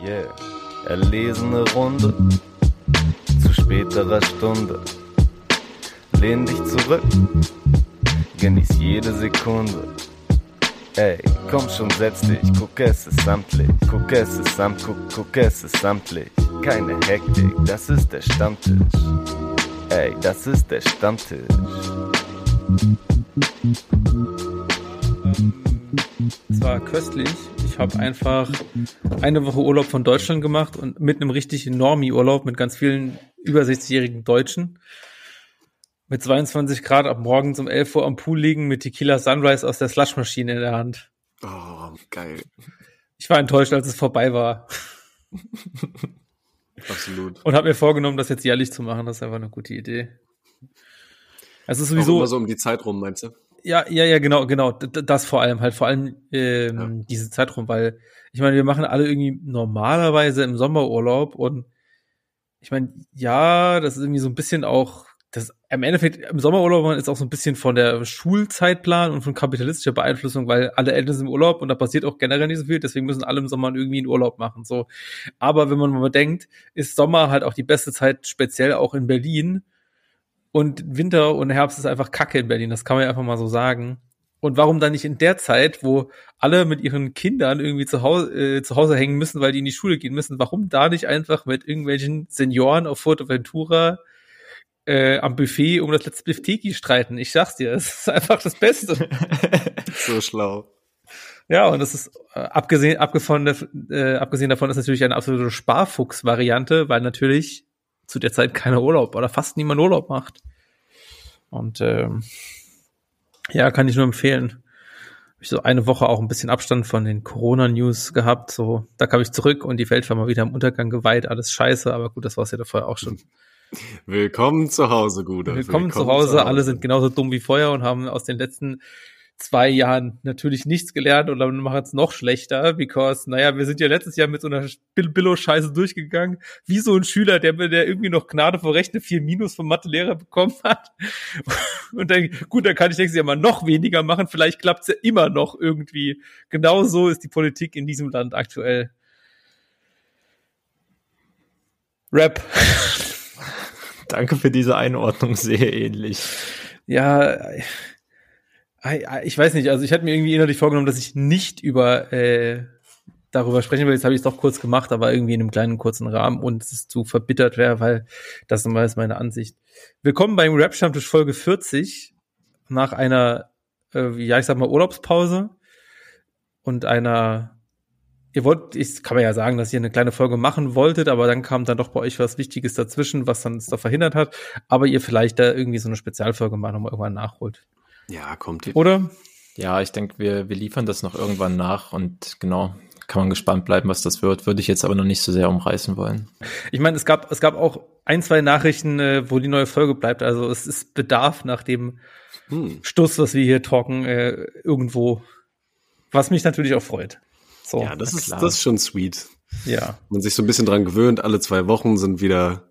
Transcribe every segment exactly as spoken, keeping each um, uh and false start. Yeah. Erlesene Runde zu späterer Stunde. Lehn dich zurück, genieß jede Sekunde. Ey, komm schon, setz dich, guck, es ist samtlich. Guck, es ist samt, guck, guck, es ist samtlich. Keine Hektik, das ist der Stammtisch. Ey, das ist der Stammtisch. Es war köstlich. Ich habe einfach eine Woche Urlaub von Deutschland gemacht und mit einem richtig enormen Urlaub mit ganz vielen über sechzigjährigen Deutschen. Mit zweiundzwanzig Grad ab morgens um elf Uhr am Pool liegen mit Tequila Sunrise aus der Slushmaschine in der Hand. Oh, geil. Ich war enttäuscht, als es vorbei war. Absolut. Und habe mir vorgenommen, das jetzt jährlich zu machen. Das ist einfach eine gute Idee. Es ist sowieso... Auch immer so um die Zeit rum, meinst du? Ja, ja, ja, genau, genau. Das vor allem halt, vor allem ähm, ja. diese Zeit rum, weil ich meine, wir machen alle irgendwie normalerweise im Sommerurlaub und ich meine, ja, das ist irgendwie so ein bisschen auch das, im Endeffekt, im Sommerurlaub ist auch so ein bisschen von der Schulzeitplan und von kapitalistischer Beeinflussung, weil alle Eltern sind im Urlaub und da passiert auch generell nicht so viel, deswegen müssen alle im Sommer irgendwie einen Urlaub machen, so. Aber wenn man mal bedenkt, ist Sommer halt auch die beste Zeit, speziell auch in Berlin, und Winter und Herbst ist einfach Kacke in Berlin, das kann man ja einfach mal so sagen. Und warum dann nicht in der Zeit, wo alle mit ihren Kindern irgendwie zu Hause, äh, zu Hause hängen müssen, weil die in die Schule gehen müssen, warum da nicht einfach mit irgendwelchen Senioren auf Fuerteventura Äh, am Buffet um das letzte Bifteki streiten. Ich sag's dir, es ist einfach das Beste. So schlau. Ja, und das ist, äh, abgesehen, abgefahren, äh, abgesehen davon, ist natürlich eine absolute Sparfuchs-Variante, weil natürlich zu der Zeit keiner Urlaub oder fast niemand Urlaub macht. Und ähm, ja, kann ich nur empfehlen. Hab ich so eine Woche auch ein bisschen Abstand von den Corona-News gehabt. So, da kam ich zurück und die Welt war mal wieder im Untergang geweiht. Alles scheiße, aber gut, das war's ja davor auch schon. Willkommen zu Hause, Gude. Willkommen, Willkommen zu Hause. Zu Hause. Alle sind genauso dumm wie vorher und haben aus den letzten zwei Jahren natürlich nichts gelernt und dann machen es noch schlechter, because, naja, wir sind ja letztes Jahr mit so einer Billo-Scheiße durchgegangen, wie so ein Schüler, der, der irgendwie noch Gnade vor Rechte vier Minus vom Mathelehrer bekommen hat. Und dann, gut, dann kann ich nächstes Jahr mal noch weniger machen, vielleicht klappt's ja immer noch irgendwie. Genau so ist die Politik in diesem Land aktuell. Rap. Danke für diese Einordnung, sehr ähnlich. Ja, ich weiß nicht, also ich hatte mir irgendwie innerlich vorgenommen, dass ich nicht über äh, darüber sprechen will. Jetzt habe ich es doch kurz gemacht, aber irgendwie in einem kleinen, kurzen Rahmen und es zu verbittert wäre, weil das normal ist meine Ansicht. Willkommen beim Rap-Stammtisch Folge vierzig nach einer, äh, ja ich sag mal, Urlaubspause und einer... Ihr wollt, ich kann man ja sagen, dass ihr eine kleine Folge machen wolltet, aber dann kam dann doch bei euch was Wichtiges dazwischen, was dann es da verhindert hat, aber ihr vielleicht da irgendwie so eine Spezialfolge mal nochmal irgendwann nachholt. Ja, kommt ihr. Oder? Ja, ich denke, wir, wir liefern das noch irgendwann nach und genau, kann man gespannt bleiben, was das wird, würde ich jetzt aber noch nicht so sehr umreißen wollen. Ich meine, es gab, es gab auch ein, zwei Nachrichten, wo die neue Folge bleibt, also es ist Bedarf nach dem hm. Stuss, was wir hier talken, äh, irgendwo, was mich natürlich auch freut. So, ja, das ist, das ist schon sweet. Ja. Man sich so ein bisschen dran gewöhnt, alle zwei Wochen sind wieder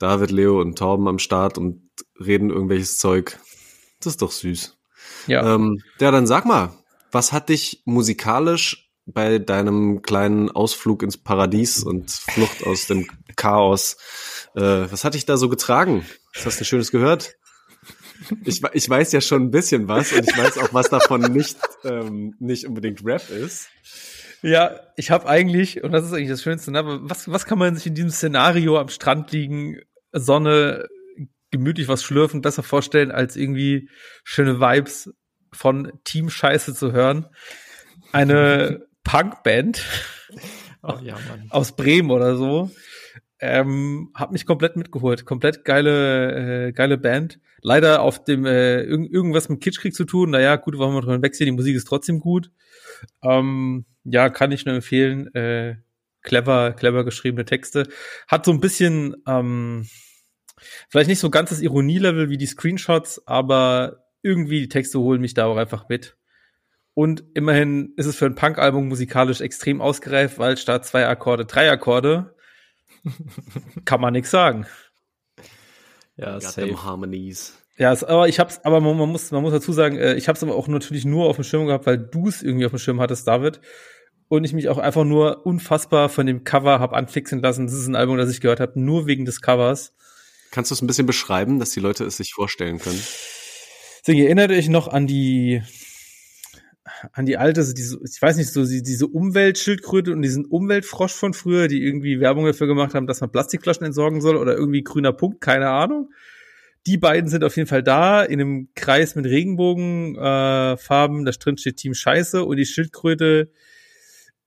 David, Leo und Torben am Start und reden irgendwelches Zeug. Das ist doch süß. Ja. Ähm, ja, dann sag mal, was hat dich musikalisch bei deinem kleinen Ausflug ins Paradies und Flucht aus dem Chaos, äh, was hat dich da so getragen? Was hast du Schönes gehört? Ich, ich weiß ja schon ein bisschen was und ich weiß auch, was davon nicht, ähm, nicht unbedingt Rap ist. Ja, ich habe eigentlich, und das ist eigentlich das Schönste, ne? was, was kann man sich in diesem Szenario am Strand liegen, Sonne, gemütlich was schlürfen, besser vorstellen, als irgendwie schöne Vibes von Team Scheiße zu hören. Eine Punkband oh, ja, Mann. Aus Bremen oder so. Ähm, hab mich komplett mitgeholt. Komplett geile, äh, geile Band. Leider auf dem äh, irg- irgendwas mit Kitschkrieg zu tun. Naja, gut, wollen wir dran wegsehen, die Musik ist trotzdem gut. Ähm, ja, kann ich nur empfehlen. Äh, clever, clever geschriebene Texte. Hat so ein bisschen, ähm, vielleicht nicht so ganz das Ironielevel wie die Screenshots, aber irgendwie die Texte holen mich da auch einfach mit. Und immerhin ist es für ein Punk-Album musikalisch extrem ausgereift, weil statt zwei Akkorde, drei Akkorde, kann man nichts sagen. Ja, same Harmonies. Ja, aber ich hab's, aber man muss, man muss dazu sagen, ich hab's aber auch natürlich nur auf dem Schirm gehabt, weil du es irgendwie auf dem Schirm hattest, David. und ich mich auch einfach nur unfassbar von dem Cover habe anfixen lassen. Das ist ein Album, das ich gehört habe, nur wegen des Covers. Kannst du es ein bisschen beschreiben, dass die Leute es sich vorstellen können? Deswegen erinnert euch noch an die an die alte, so diese, ich weiß nicht, so diese Umweltschildkröte und diesen Umweltfrosch von früher, die irgendwie Werbung dafür gemacht haben, dass man Plastikflaschen entsorgen soll oder irgendwie grüner Punkt, keine Ahnung. Die beiden sind auf jeden Fall da, in einem Kreis mit Regenbogenfarben, äh, da drin steht Team Scheiße und die Schildkröte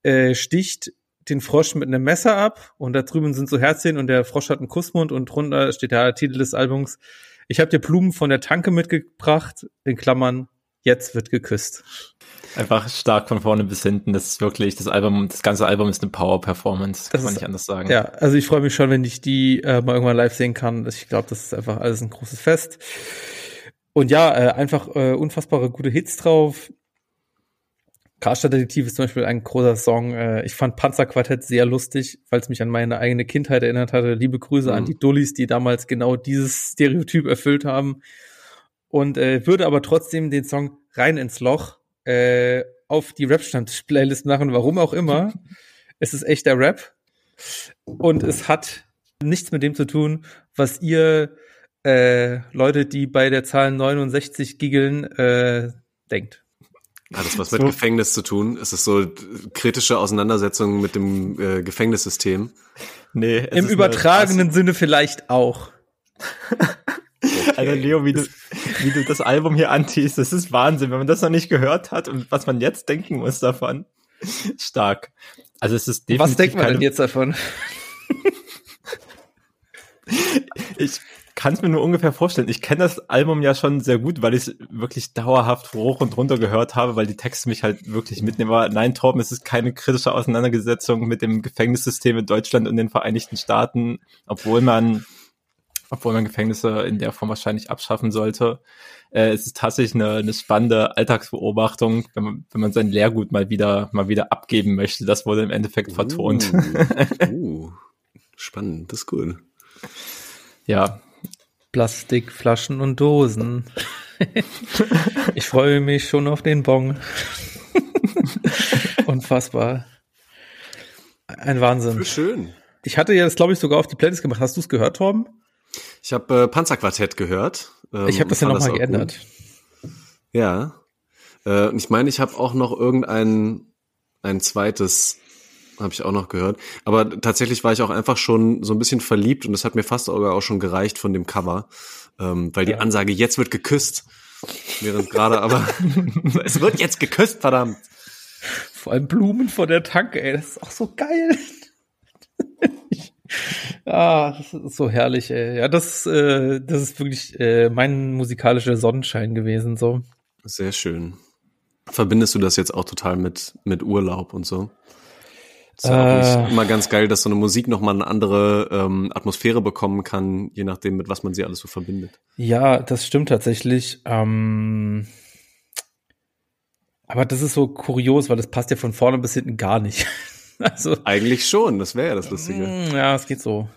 äh, sticht den Frosch mit einem Messer ab und da drüben sind so Herzchen und der Frosch hat einen Kussmund und drunter steht der Titel des Albums: Ich habe dir Blumen von der Tanke mitgebracht, in Klammern, jetzt wird geküsst. Einfach stark von vorne bis hinten, das ist wirklich, das Album, das ganze Album ist eine Power-Performance, kann man nicht anders sagen. Ja, also ich freue mich schon, wenn ich die äh, mal irgendwann live sehen kann, ich glaube, das ist einfach alles ein großes Fest. Und ja, äh, einfach äh, unfassbare gute Hits drauf. Karstadt-Detektiv ist zum Beispiel ein großer Song. Ich fand Panzerquartett sehr lustig, weil es mich an meine eigene Kindheit erinnert hatte. Liebe Grüße mhm. an die Dullis, die damals genau dieses Stereotyp erfüllt haben. Und äh, würde aber trotzdem den Song Rein ins Loch äh, auf die Rap-Stammtisch-Playlist machen, warum auch immer. Es ist echter Rap. Und es hat nichts mit dem zu tun, was ihr äh, Leute, die bei der Zahl neunundsechzig giggeln, äh, denkt. Hat das was mit so. Gefängnis zu tun? Ist es so kritische Auseinandersetzungen mit dem äh, Gefängnissystem? Nee. Es Im ist übertragenen Sinne vielleicht auch. Okay. Alter, Leo, wie du, wie du das Album hier antiest, das ist Wahnsinn, wenn man das noch nicht gehört hat und was man jetzt denken muss davon. Stark. Also es ist definitiv Was denkt man keine... denn jetzt davon? Ich kann es mir nur ungefähr vorstellen. Ich kenne das Album ja schon sehr gut, weil ich es wirklich dauerhaft hoch und runter gehört habe, weil die Texte mich halt wirklich mitnehmen. Aber nein, Torben, es ist keine kritische Auseinandersetzung mit dem Gefängnissystem in Deutschland und den Vereinigten Staaten, obwohl man obwohl man Gefängnisse in der Form wahrscheinlich abschaffen sollte. Äh, es ist tatsächlich eine, eine spannende Alltagsbeobachtung, wenn man, wenn man sein Lehrgut mal wieder mal wieder abgeben möchte. Das wurde im Endeffekt vertont. Uh, uh, spannend, das ist cool. Ja, Plastikflaschen und Dosen. Ich freue mich schon auf den Bon. Unfassbar. Ein Wahnsinn. Schön. Ich hatte ja das, glaube ich, sogar auf die Playlist gemacht. Hast du es gehört, Torben? Ich habe äh, Panzerquartett gehört. Ähm, ich habe das ja nochmal geändert. Gut. Ja. Äh, und ich meine, ich habe auch noch irgendein ein zweites habe ich auch noch gehört. Aber tatsächlich war ich auch einfach schon so ein bisschen verliebt und das hat mir fast auch schon gereicht von dem Cover, ähm, weil die ja. Ansage, jetzt wird geküsst, während gerade aber, es wird jetzt geküsst, verdammt. Vor allem Blumen vor der Tanke, ey, das ist auch so geil. Ah, das ist so herrlich, ey. Ja, das, äh, das ist wirklich äh, mein musikalischer Sonnenschein gewesen, so. Sehr schön. Verbindest du das jetzt auch total mit, mit Urlaub und so? Es ist ja auch nicht immer ganz geil, dass so eine Musik nochmal eine andere ähm, Atmosphäre bekommen kann, je nachdem, mit was man sie alles so verbindet. Ja, das stimmt tatsächlich. Ähm, aber das ist so kurios, weil das passt ja von vorne bis hinten gar nicht. Also, eigentlich schon, das wäre ja das Lustige. Ja, es geht so.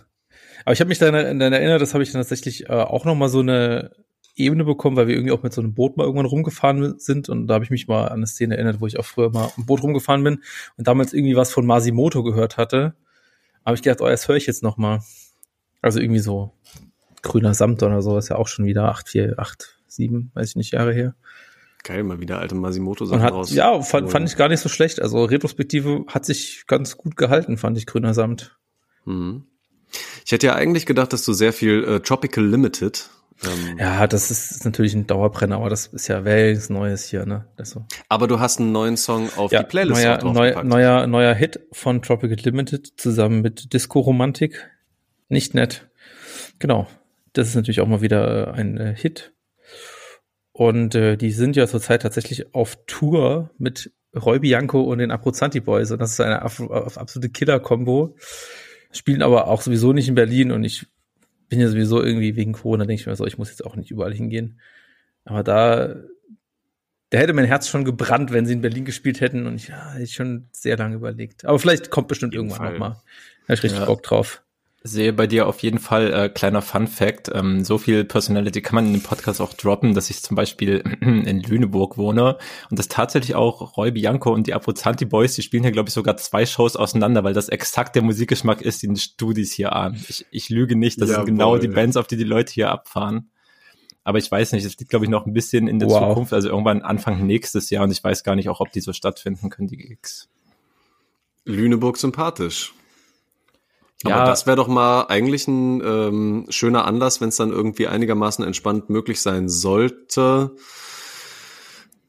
Aber ich habe mich dann, dann erinnert, das habe ich dann tatsächlich äh, auch nochmal so eine Ebene bekommen, weil wir irgendwie auch mit so einem Boot mal irgendwann rumgefahren sind und da habe ich mich mal an eine Szene erinnert, wo ich auch früher mal im Boot rumgefahren bin und damals irgendwie was von Masimoto gehört hatte, habe ich gedacht, oh, das höre ich jetzt nochmal. Also irgendwie so grüner Samt oder so, ist ja auch schon wieder acht, vier, acht, sieben, weiß ich nicht, Jahre her. Geil, mal wieder alte Masimoto-Sachen raus. Ja, fand, fand ich gar nicht so schlecht, also Retrospektive hat sich ganz gut gehalten, fand ich, grüner Samt. Mhm. Ich hätte ja eigentlich gedacht, dass du sehr viel äh, Tropical Limited Ähm, ja, das ist, ist natürlich ein Dauerbrenner, aber das ist ja welches Neues hier, ne? Also. Aber du hast einen neuen Song auf ja, die Playlist neuer, drauf neu, neuer, neuer Hit von Tropical Limited zusammen mit Disco-Romantik. Nicht nett. Genau. Das ist natürlich auch mal wieder ein äh, Hit. Und äh, die sind ja zurzeit tatsächlich auf Tour mit Roy Bianco und den Abruzzanti Boys. Und das ist eine Af- absolute Killer-Kombo. Spielen aber auch sowieso nicht in Berlin und ich bin ja sowieso irgendwie wegen Corona, denke ich mir so, ich muss jetzt auch nicht überall hingehen. Aber da, da hätte mein Herz schon gebrannt, wenn sie in Berlin gespielt hätten und ich ja, hätte schon sehr lange überlegt. Aber vielleicht kommt bestimmt irgendwann nochmal. Da habe ich richtig ja. Bock drauf. sehe bei dir auf jeden Fall, äh, kleiner Fun-Fact, ähm, so viel Personality kann man in dem Podcast auch droppen, dass ich zum Beispiel in Lüneburg wohne und dass tatsächlich auch Roy Bianco und die Abruzzanti Boys, die spielen hier, glaube ich, sogar zwei Shows auseinander, weil das exakt der Musikgeschmack ist, den Studis hier ahnen. Ich, ich lüge nicht, das ja, sind genau boy, die Bands, auf die die Leute hier abfahren. Aber ich weiß nicht, es liegt, glaube ich, noch ein bisschen in der wow. Zukunft, also irgendwann Anfang nächstes Jahr und ich weiß gar nicht auch, ob die so stattfinden können, die Gigs. Lüneburg sympathisch. Aber ja, das wäre doch mal eigentlich ein ähm, schöner Anlass, wenn es dann irgendwie einigermaßen entspannt möglich sein sollte.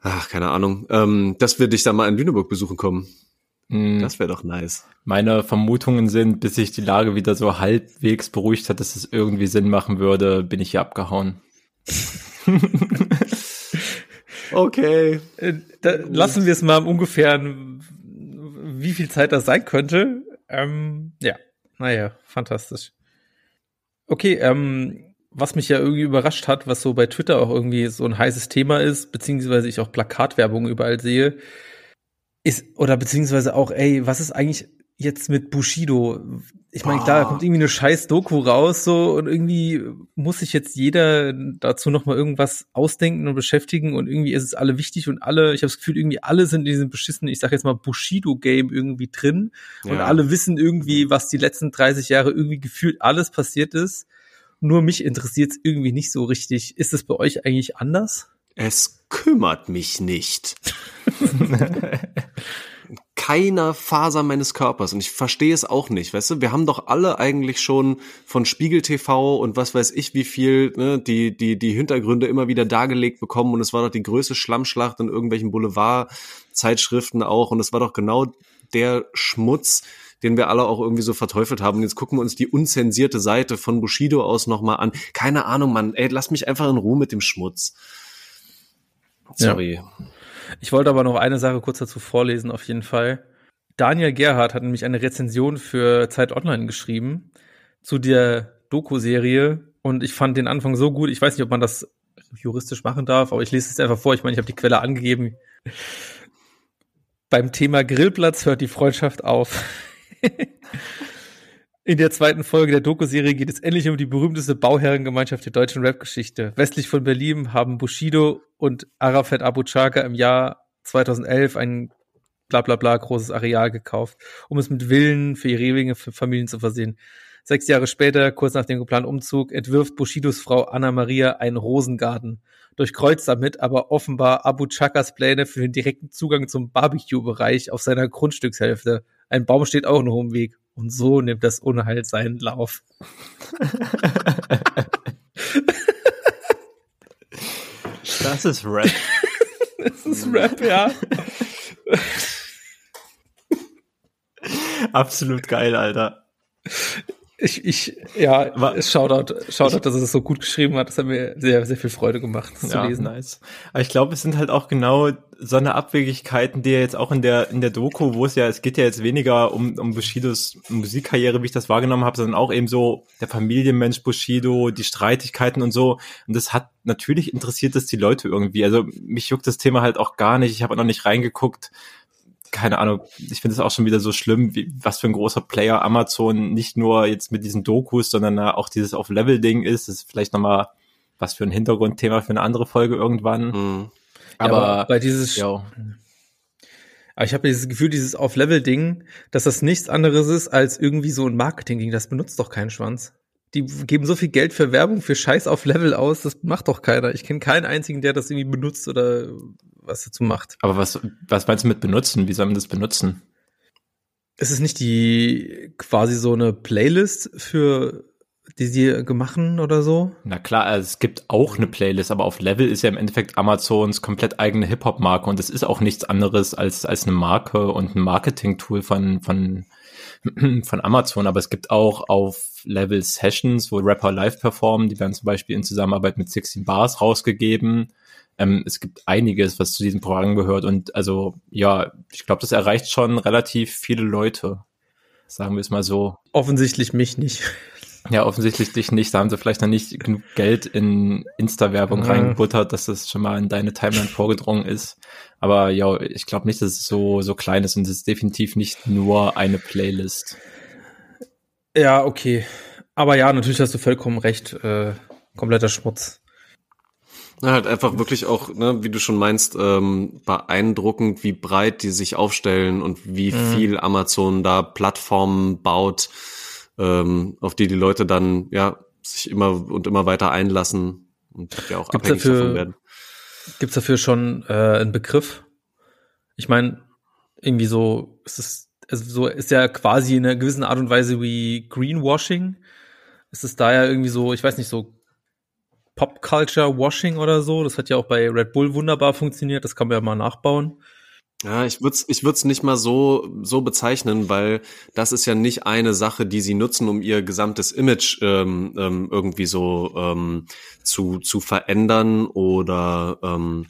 Ach, keine Ahnung. Ähm, dass wir dich dann mal in Lüneburg besuchen kommen. Mm. Das wäre doch nice. Meine Vermutungen sind, bis sich die Lage wieder so halbwegs beruhigt hat, dass es irgendwie Sinn machen würde, bin ich hier abgehauen. Okay. Da lassen wir es mal im Ungefähren, wie viel Zeit das sein könnte. Ähm, ja. Naja, fantastisch. Okay, ähm, was mich ja irgendwie überrascht hat, was so bei Twitter auch irgendwie so ein heißes Thema ist, beziehungsweise ich auch Plakatwerbung überall sehe, ist, oder beziehungsweise auch, ey, was ist eigentlich jetzt mit Bushido? Ich meine, da kommt irgendwie eine scheiß Doku raus, so, und irgendwie muss sich jetzt jeder dazu nochmal irgendwas ausdenken und beschäftigen und irgendwie ist es alle wichtig und alle, ich habe das Gefühl, irgendwie alle sind in diesem beschissenen, ich sag jetzt mal, Bushido-Game irgendwie drin und ja. alle wissen irgendwie, was die letzten dreißig Jahre irgendwie gefühlt alles passiert ist. Nur mich interessiert es irgendwie nicht so richtig. Ist das bei euch eigentlich anders? Es kümmert mich nicht. Keiner Faser meines Körpers. Und ich verstehe es auch nicht, weißt du? Wir haben doch alle eigentlich schon von Spiegel T V und was weiß ich wie viel, ne, die die die Hintergründe immer wieder dargelegt bekommen. Und es war doch die größte Schlammschlacht in irgendwelchen Boulevardzeitschriften auch. Und es war doch genau der Schmutz, den wir alle auch irgendwie so verteufelt haben. Und jetzt gucken wir uns die unzensierte Seite von Bushido aus nochmal an. Keine Ahnung, Mann. Ey, lass mich einfach in Ruhe mit dem Schmutz. Sorry. Ja. Ich wollte aber noch eine Sache kurz dazu vorlesen, auf jeden Fall. Daniel Gerhardt hat nämlich eine Rezension für Zeit Online geschrieben zu der Doku-Serie und ich fand den Anfang so gut. Ich weiß nicht, ob man das juristisch machen darf, aber ich lese es einfach vor. Ich meine, ich habe die Quelle angegeben. Beim Thema Grillplatz hört die Freundschaft auf. In der zweiten Folge der Doku-Serie geht es endlich um die berühmteste Bauherrengemeinschaft der deutschen Rap-Geschichte. Westlich von Berlin haben Bushido und Arafat Abu Chaka im Jahr zweitausendelf ein bla bla bla großes Areal gekauft, um es mit Villen für ihre jeweiligen Familien zu versehen. Sechs Jahre später, kurz nach dem geplanten Umzug, entwirft Bushidos Frau Anna Maria einen Rosengarten. Durchkreuzt damit aber offenbar Abu Chakas Pläne für den direkten Zugang zum Barbecue-Bereich auf seiner Grundstückshälfte. Ein Baum steht auch noch im Weg. Und so nimmt das Unheil seinen Lauf. Das ist Rap. Das ist Rap, ja. Absolut geil, Alter. Ich, ich, ja, war, Shoutout, Shoutout, ich, dass er das so gut geschrieben hat. Das hat mir sehr, sehr viel Freude gemacht, das ja, zu lesen. Nice. Aber ich glaube, es sind halt auch genau so eine Abwegigkeiten, die ja jetzt auch in der, in der Doku, wo es ja, es geht ja jetzt weniger um, um Bushidos Musikkarriere, wie ich das wahrgenommen habe, sondern auch eben so der Familienmensch Bushido, die Streitigkeiten und so. Und das hat, natürlich interessiert das die Leute irgendwie. Also mich juckt das Thema halt auch gar nicht. Ich habe noch nicht reingeguckt. Keine Ahnung, ich finde es auch schon wieder so schlimm, wie, was für ein großer Player Amazon nicht nur jetzt mit diesen Dokus, sondern auch dieses Auf-Level-Ding ist. Das ist vielleicht nochmal was für ein Hintergrundthema für eine andere Folge irgendwann. Mhm. Aber, ja, aber bei dieses, ja. aber ich habe dieses Gefühl, dieses Auf-Level-Ding, dass das nichts anderes ist als irgendwie so ein Marketing-Ding. Das benutzt doch keinen Schwanz. Die geben so viel Geld für Werbung, für Scheiß auf Level aus, das macht doch keiner. Ich kenne keinen einzigen, der das irgendwie benutzt oder was dazu macht. Aber was, was meinst du mit benutzen? Wie soll man das benutzen? Es ist nicht die, quasi so eine Playlist für, die sie gemacht oder so? Na klar, also es gibt auch eine Playlist, aber auf Level ist ja im Endeffekt Amazons komplett eigene Hip-Hop-Marke und es ist auch nichts anderes als, als eine Marke und ein Marketing-Tool von, von, von Amazon, aber es gibt auch auf Level Sessions, wo Rapper live performen, die werden zum Beispiel in Zusammenarbeit mit sechzehn Bars rausgegeben. Ähm, es gibt einiges, was zu diesem Programm gehört und also, ja, ich glaube, das erreicht schon relativ viele Leute. Sagen wir es mal so. Offensichtlich mich nicht. Ja, offensichtlich dich nicht. Da haben sie vielleicht noch nicht genug Geld in Insta-Werbung mhm. reingebuttert, dass das schon mal in deine Timeline vorgedrungen ist. Aber ja, ich glaube nicht, dass es so, so klein ist und es ist definitiv nicht nur eine Playlist. Ja, okay. Aber ja, natürlich hast du vollkommen recht. Äh, kompletter Schmutz. Na, halt einfach wirklich auch, ne, wie du schon meinst, ähm, beeindruckend, wie breit die sich aufstellen und wie mhm. viel Amazon da Plattformen baut, ähm, auf die die Leute dann ja sich immer und immer weiter einlassen und ja auch gibt's abhängig dafür, davon werden. Gibt's dafür schon äh, einen Begriff? Ich meine, irgendwie so ist es, also so ist ja quasi in einer gewissen Art und Weise wie Greenwashing. Ist es da ja irgendwie so, ich weiß nicht, so Pop-Culture-Washing oder so. Das hat ja auch bei Red Bull wunderbar funktioniert. Das kann man ja mal nachbauen. Ja, ich würde es ich würd's nicht mal so so bezeichnen, weil das ist ja nicht eine Sache, die sie nutzen, um ihr gesamtes Image ähm, ähm, irgendwie so ähm, zu zu verändern oder ähm,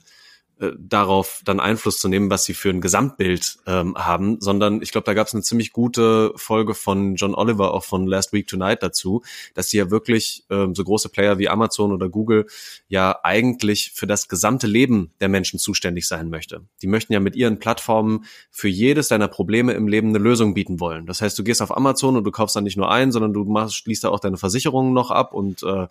äh, darauf dann Einfluss zu nehmen, was sie für ein Gesamtbild ähm, haben, sondern ich glaube, da gab es eine ziemlich gute Folge von John Oliver, auch von Last Week Tonight dazu, dass sie ja wirklich ähm, so große Player wie Amazon oder Google ja eigentlich für das gesamte Leben der Menschen zuständig sein möchte. Die möchten ja mit ihren Plattformen für jedes deiner Probleme im Leben eine Lösung bieten wollen. Das heißt, du gehst auf Amazon und du kaufst dann nicht nur ein, sondern du machst, schließt da auch deine Versicherungen noch ab und äh,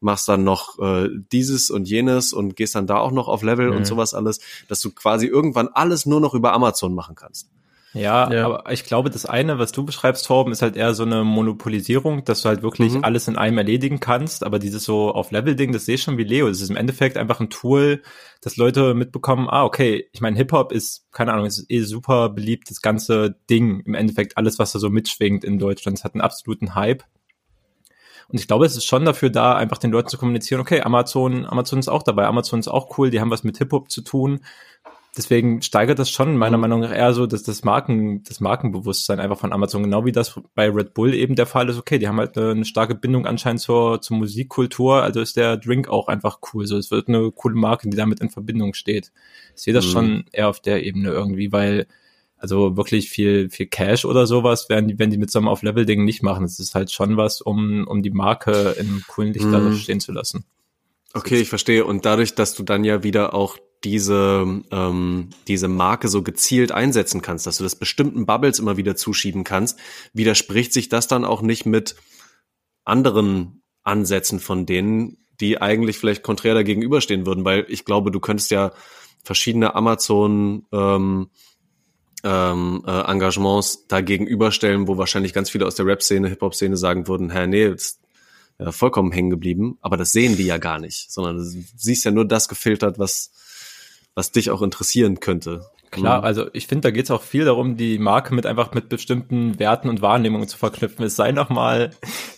machst dann noch äh, dieses und jenes und gehst dann da auch noch auf Level mhm. und sowas alles, dass du quasi irgendwann alles nur noch über Amazon machen kannst. Ja, ja, aber ich glaube, das eine, was du beschreibst, Torben, ist halt eher so eine Monopolisierung, dass du halt wirklich mhm. alles in einem erledigen kannst, aber dieses so auf Level-Ding, das sehe ich schon wie Leo, das ist im Endeffekt einfach ein Tool, dass Leute mitbekommen, ah, okay, ich meine, Hip-Hop ist, keine Ahnung, ist eh super beliebt, das ganze Ding, im Endeffekt alles, was da so mitschwingt in Deutschland, es hat einen absoluten Hype. Und ich glaube, es ist schon dafür da, einfach den Leuten zu kommunizieren, okay, Amazon, Amazon ist auch dabei, Amazon ist auch cool, die haben was mit Hip-Hop zu tun. Deswegen steigert das schon meiner mhm. Meinung nach eher so, dass das Marken, das Markenbewusstsein einfach von Amazon, genau wie das bei Red Bull eben der Fall ist, okay, die haben halt eine, eine starke Bindung anscheinend zur, zur Musikkultur, also ist der Drink auch einfach cool, so, es wird eine coole Marke, die damit in Verbindung steht. Ich sehe das mhm. schon eher auf der Ebene irgendwie, weil, also wirklich viel viel Cash oder sowas werden die, wenn die mit so einem Auf-Level-Ding nicht machen. Das ist halt schon was, um um die Marke im coolen Licht mm. stehen zu lassen. Okay, ich verstehe. Und dadurch, dass du dann ja wieder auch diese ähm, diese Marke so gezielt einsetzen kannst, dass du das bestimmten Bubbles immer wieder zuschieben kannst, widerspricht sich das dann auch nicht mit anderen Ansätzen von denen, die eigentlich vielleicht konträr dagegenüberstehen würden. Weil ich glaube, du könntest ja verschiedene Amazon ähm, Ähm, äh, Engagements da gegenüberstellen, wo wahrscheinlich ganz viele aus der Rap-Szene, Hip-Hop-Szene sagen würden, Herr, nee, ist ja vollkommen hängen geblieben, aber das sehen die ja gar nicht, sondern du siehst ja nur das gefiltert, was was dich auch interessieren könnte. Klar, mhm. also ich finde, da geht es auch viel darum, die Marke mit einfach mit bestimmten Werten und Wahrnehmungen zu verknüpfen. Es sei nochmal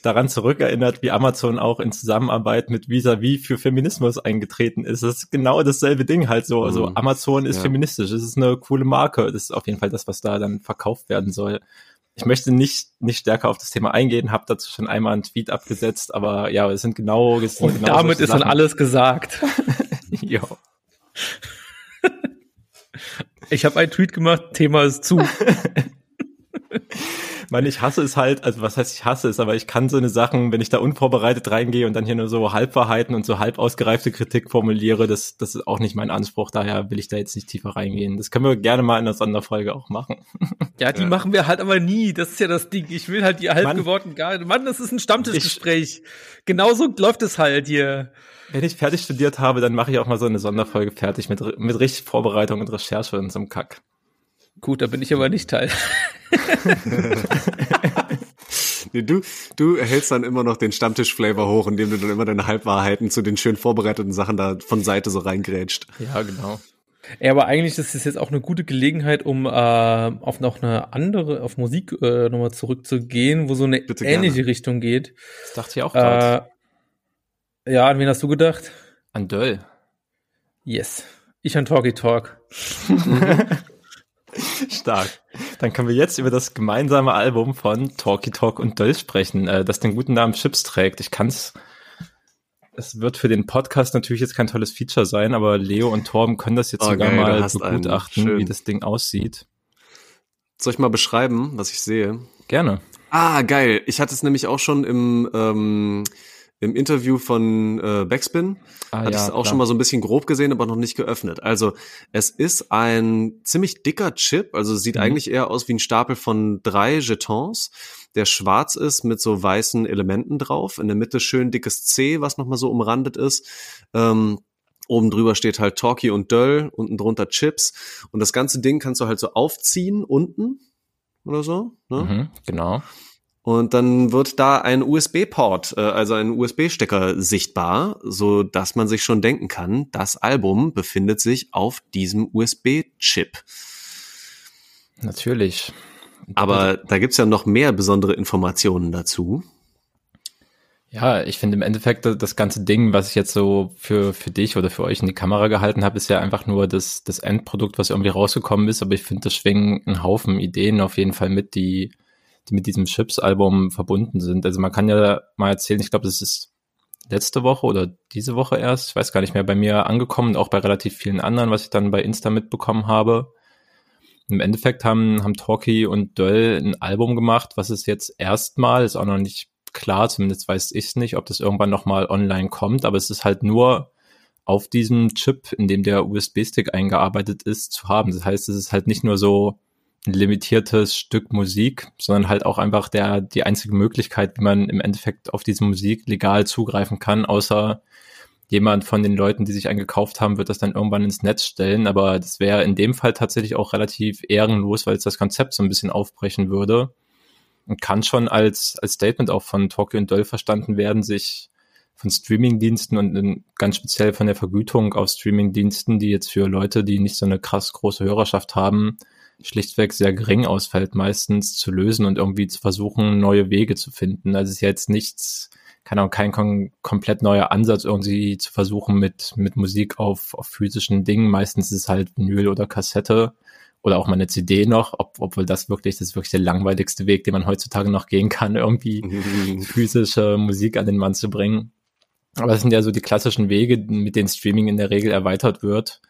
daran zurückerinnert, wie Amazon auch in Zusammenarbeit mit Vis-a-Vis für Feminismus eingetreten ist. Das ist genau dasselbe Ding halt so. Mhm. Also Amazon ist ja feministisch, es ist eine coole Marke. Das ist auf jeden Fall das, was da dann verkauft werden soll. Ich möchte nicht nicht stärker auf das Thema eingehen, habe dazu schon einmal einen Tweet abgesetzt, aber ja, es sind genau... Es sind und genau damit ist Sachen. Dann alles gesagt. Jo. Ich habe einen Tweet gemacht, Thema ist zu. Ich meine, ich hasse es halt, also was heißt ich hasse es, aber ich kann so eine Sachen, wenn ich da unvorbereitet reingehe und dann hier nur so Halbwahrheiten und so halb ausgereifte Kritik formuliere, das, das ist auch nicht mein Anspruch, daher will ich da jetzt nicht tiefer reingehen. Das können wir gerne mal in einer Sonderfolge auch machen. Ja, die ja. machen wir halt aber nie, das ist ja das Ding. Ich will halt die halbgeworten gar nicht. Mann, das ist ein Stammtischgespräch. Genauso läuft es halt hier. Wenn ich fertig studiert habe, dann mache ich auch mal so eine Sonderfolge fertig mit, mit richtig Vorbereitung und Recherche und so einem Kack. Gut, da bin ich aber nicht Teil. Nee, du, du erhältst dann immer noch den Stammtisch-Flavor hoch, indem du dann immer deine Halbwahrheiten zu den schön vorbereiteten Sachen da von Seite so reingrätscht. Ja, genau. Ja, aber eigentlich ist es jetzt auch eine gute Gelegenheit, um äh, auf noch eine andere, auf Musik äh, nochmal zurückzugehen, wo so eine Bitte ähnliche gerne. Richtung geht. Das dachte ich auch gerade. Äh, ja, an wen hast du gedacht? An Döll. Yes. Ich an Talkie Talk. Stark. Dann können wir jetzt über das gemeinsame Album von Talkie Talk und Döll sprechen, äh, das den guten Namen Chips trägt. Ich kann's, es wird für den Podcast natürlich jetzt kein tolles Feature sein, aber Leo und Torben können das jetzt oh, sogar geil, mal begutachten, wie das Ding aussieht. Soll ich mal beschreiben, was ich sehe? Gerne. Ah, geil. Ich hatte es nämlich auch schon im, ähm, im Interview von äh, Backspin. Ah, hatte ich es ja, auch klar. schon mal so ein bisschen grob gesehen, aber noch nicht geöffnet. Also es ist ein ziemlich dicker Chip, also sieht mhm. eigentlich eher aus wie ein Stapel von drei Jetons, der schwarz ist mit so weißen Elementen drauf. In der Mitte schön dickes C, was nochmal so umrandet ist. Ähm, Oben drüber steht halt Talkie und Döll, unten drunter Chips. Und das ganze Ding kannst du halt so aufziehen, unten oder so. Ne? Mhm, genau. Und dann wird da ein U S B-Port, also ein U S B-Stecker sichtbar, so dass man sich schon denken kann, das Album befindet sich auf diesem U S B-Chip. Natürlich. Aber da gibt's ja noch mehr besondere Informationen dazu. Ja, ich finde im Endeffekt das ganze Ding, was ich jetzt so für für dich oder für euch in die Kamera gehalten habe, ist ja einfach nur das das Endprodukt, was irgendwie rausgekommen ist. Aber ich finde, das schwingen einen Haufen Ideen auf jeden Fall mit, die, die mit diesem Chips-Album verbunden sind. Also man kann ja mal erzählen, ich glaube, das ist letzte Woche oder diese Woche erst, ich weiß gar nicht mehr, bei mir angekommen und auch bei relativ vielen anderen, was ich dann bei Insta mitbekommen habe. Im Endeffekt haben haben Talkie und Döll ein Album gemacht, was es jetzt erstmal, ist auch noch nicht klar, zumindest weiß ich es nicht, ob das irgendwann nochmal online kommt, aber es ist halt nur auf diesem Chip, in dem der U S B-Stick eingearbeitet ist, zu haben. Das heißt, es ist halt nicht nur so ein limitiertes Stück Musik, sondern halt auch einfach der die einzige Möglichkeit, wie man im Endeffekt auf diese Musik legal zugreifen kann, außer jemand von den Leuten, die sich einen gekauft haben, wird das dann irgendwann ins Netz stellen, aber das wäre in dem Fall tatsächlich auch relativ ehrenlos, weil es das Konzept so ein bisschen aufbrechen würde. Und kann schon als als Statement auch von Talkie und Döll verstanden werden, sich von Streamingdiensten und in, ganz speziell von der Vergütung auf Streamingdiensten, die jetzt für Leute, die nicht so eine krass große Hörerschaft haben, schlichtweg sehr gering ausfällt, meistens zu lösen und irgendwie zu versuchen, neue Wege zu finden. Also es ist ja jetzt nichts, keine Ahnung, kein kom- komplett neuer Ansatz, irgendwie zu versuchen, mit mit Musik auf auf physischen Dingen. Meistens ist es halt Vinyl oder Kassette. Oder auch mal eine C D noch, ob, obwohl das wirklich, das ist wirklich der langweiligste Weg, den man heutzutage noch gehen kann, irgendwie physische Musik an den Mann zu bringen. Aber das sind ja so die klassischen Wege, mit denen Streaming in der Regel erweitert wird.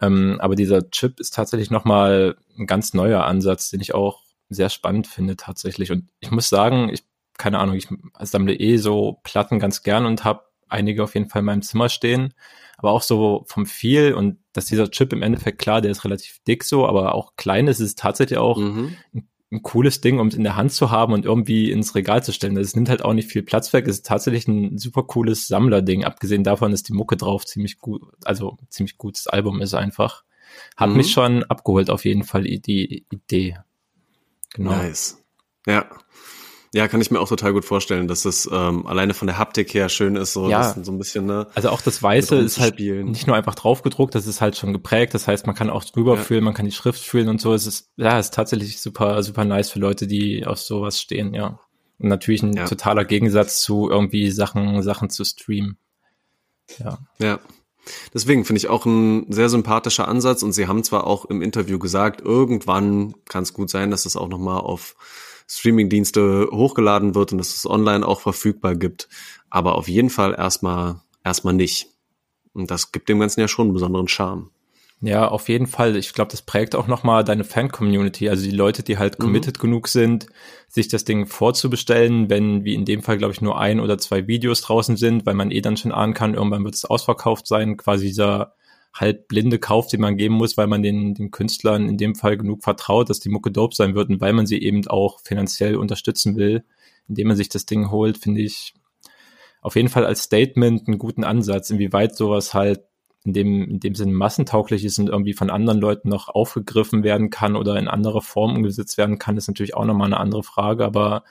Ähm, aber dieser Chip ist tatsächlich nochmal ein ganz neuer Ansatz, den ich auch sehr spannend finde tatsächlich. Und ich muss sagen, ich, keine Ahnung, ich sammle eh so Platten ganz gern und habe einige auf jeden Fall in meinem Zimmer stehen. Aber auch so vom Feel und dass dieser Chip im Endeffekt, klar, der ist relativ dick so, aber auch klein ist es tatsächlich auch mhm. ein, ein cooles Ding, um es in der Hand zu haben und irgendwie ins Regal zu stellen. Das nimmt halt auch nicht viel Platz weg. Es ist tatsächlich ein super cooles Sammlerding. Abgesehen davon ist die Mucke drauf ziemlich gut, also ziemlich gut. Das Album ist einfach, hat mhm. mich schon abgeholt auf jeden Fall, die Idee. Genau. Nice. Ja. Ja, kann ich mir auch total gut vorstellen, dass es ähm, alleine von der Haptik her schön ist, so, ja. so ein bisschen, ne? Also auch das Weiße ist halt nicht nur einfach draufgedruckt, das ist halt schon geprägt, das heißt, man kann auch drüber ja. fühlen, man kann die Schrift fühlen und so, es ist, ja, ist tatsächlich super, super nice für Leute, die auf sowas stehen, ja. Und natürlich ein ja. totaler Gegensatz zu irgendwie Sachen, Sachen zu streamen. Ja. Ja. Deswegen finde ich auch ein sehr sympathischer Ansatz und sie haben zwar auch im Interview gesagt, irgendwann kann es gut sein, dass es auch nochmal auf Streamingdienste hochgeladen wird und dass es online auch verfügbar gibt, aber auf jeden Fall erstmal erstmal nicht. Und das gibt dem Ganzen ja schon einen besonderen Charme. Ja, auf jeden Fall. Ich glaube, das prägt auch nochmal deine Fan-Community, also die Leute, die halt committed mhm. genug sind, sich das Ding vorzubestellen, wenn, wie in dem Fall, glaube ich, nur ein oder zwei Videos draußen sind, weil man eh dann schon ahnen kann, irgendwann wird es ausverkauft sein, quasi dieser halb blinde Kauf, den man geben muss, weil man den den Künstlern in dem Fall genug vertraut, dass die Mucke dope sein wird und weil man sie eben auch finanziell unterstützen will, indem man sich das Ding holt, finde ich auf jeden Fall als Statement einen guten Ansatz, inwieweit sowas halt in dem in dem Sinne massentauglich ist und irgendwie von anderen Leuten noch aufgegriffen werden kann oder in andere Form umgesetzt werden kann, ist natürlich auch nochmal eine andere Frage, aber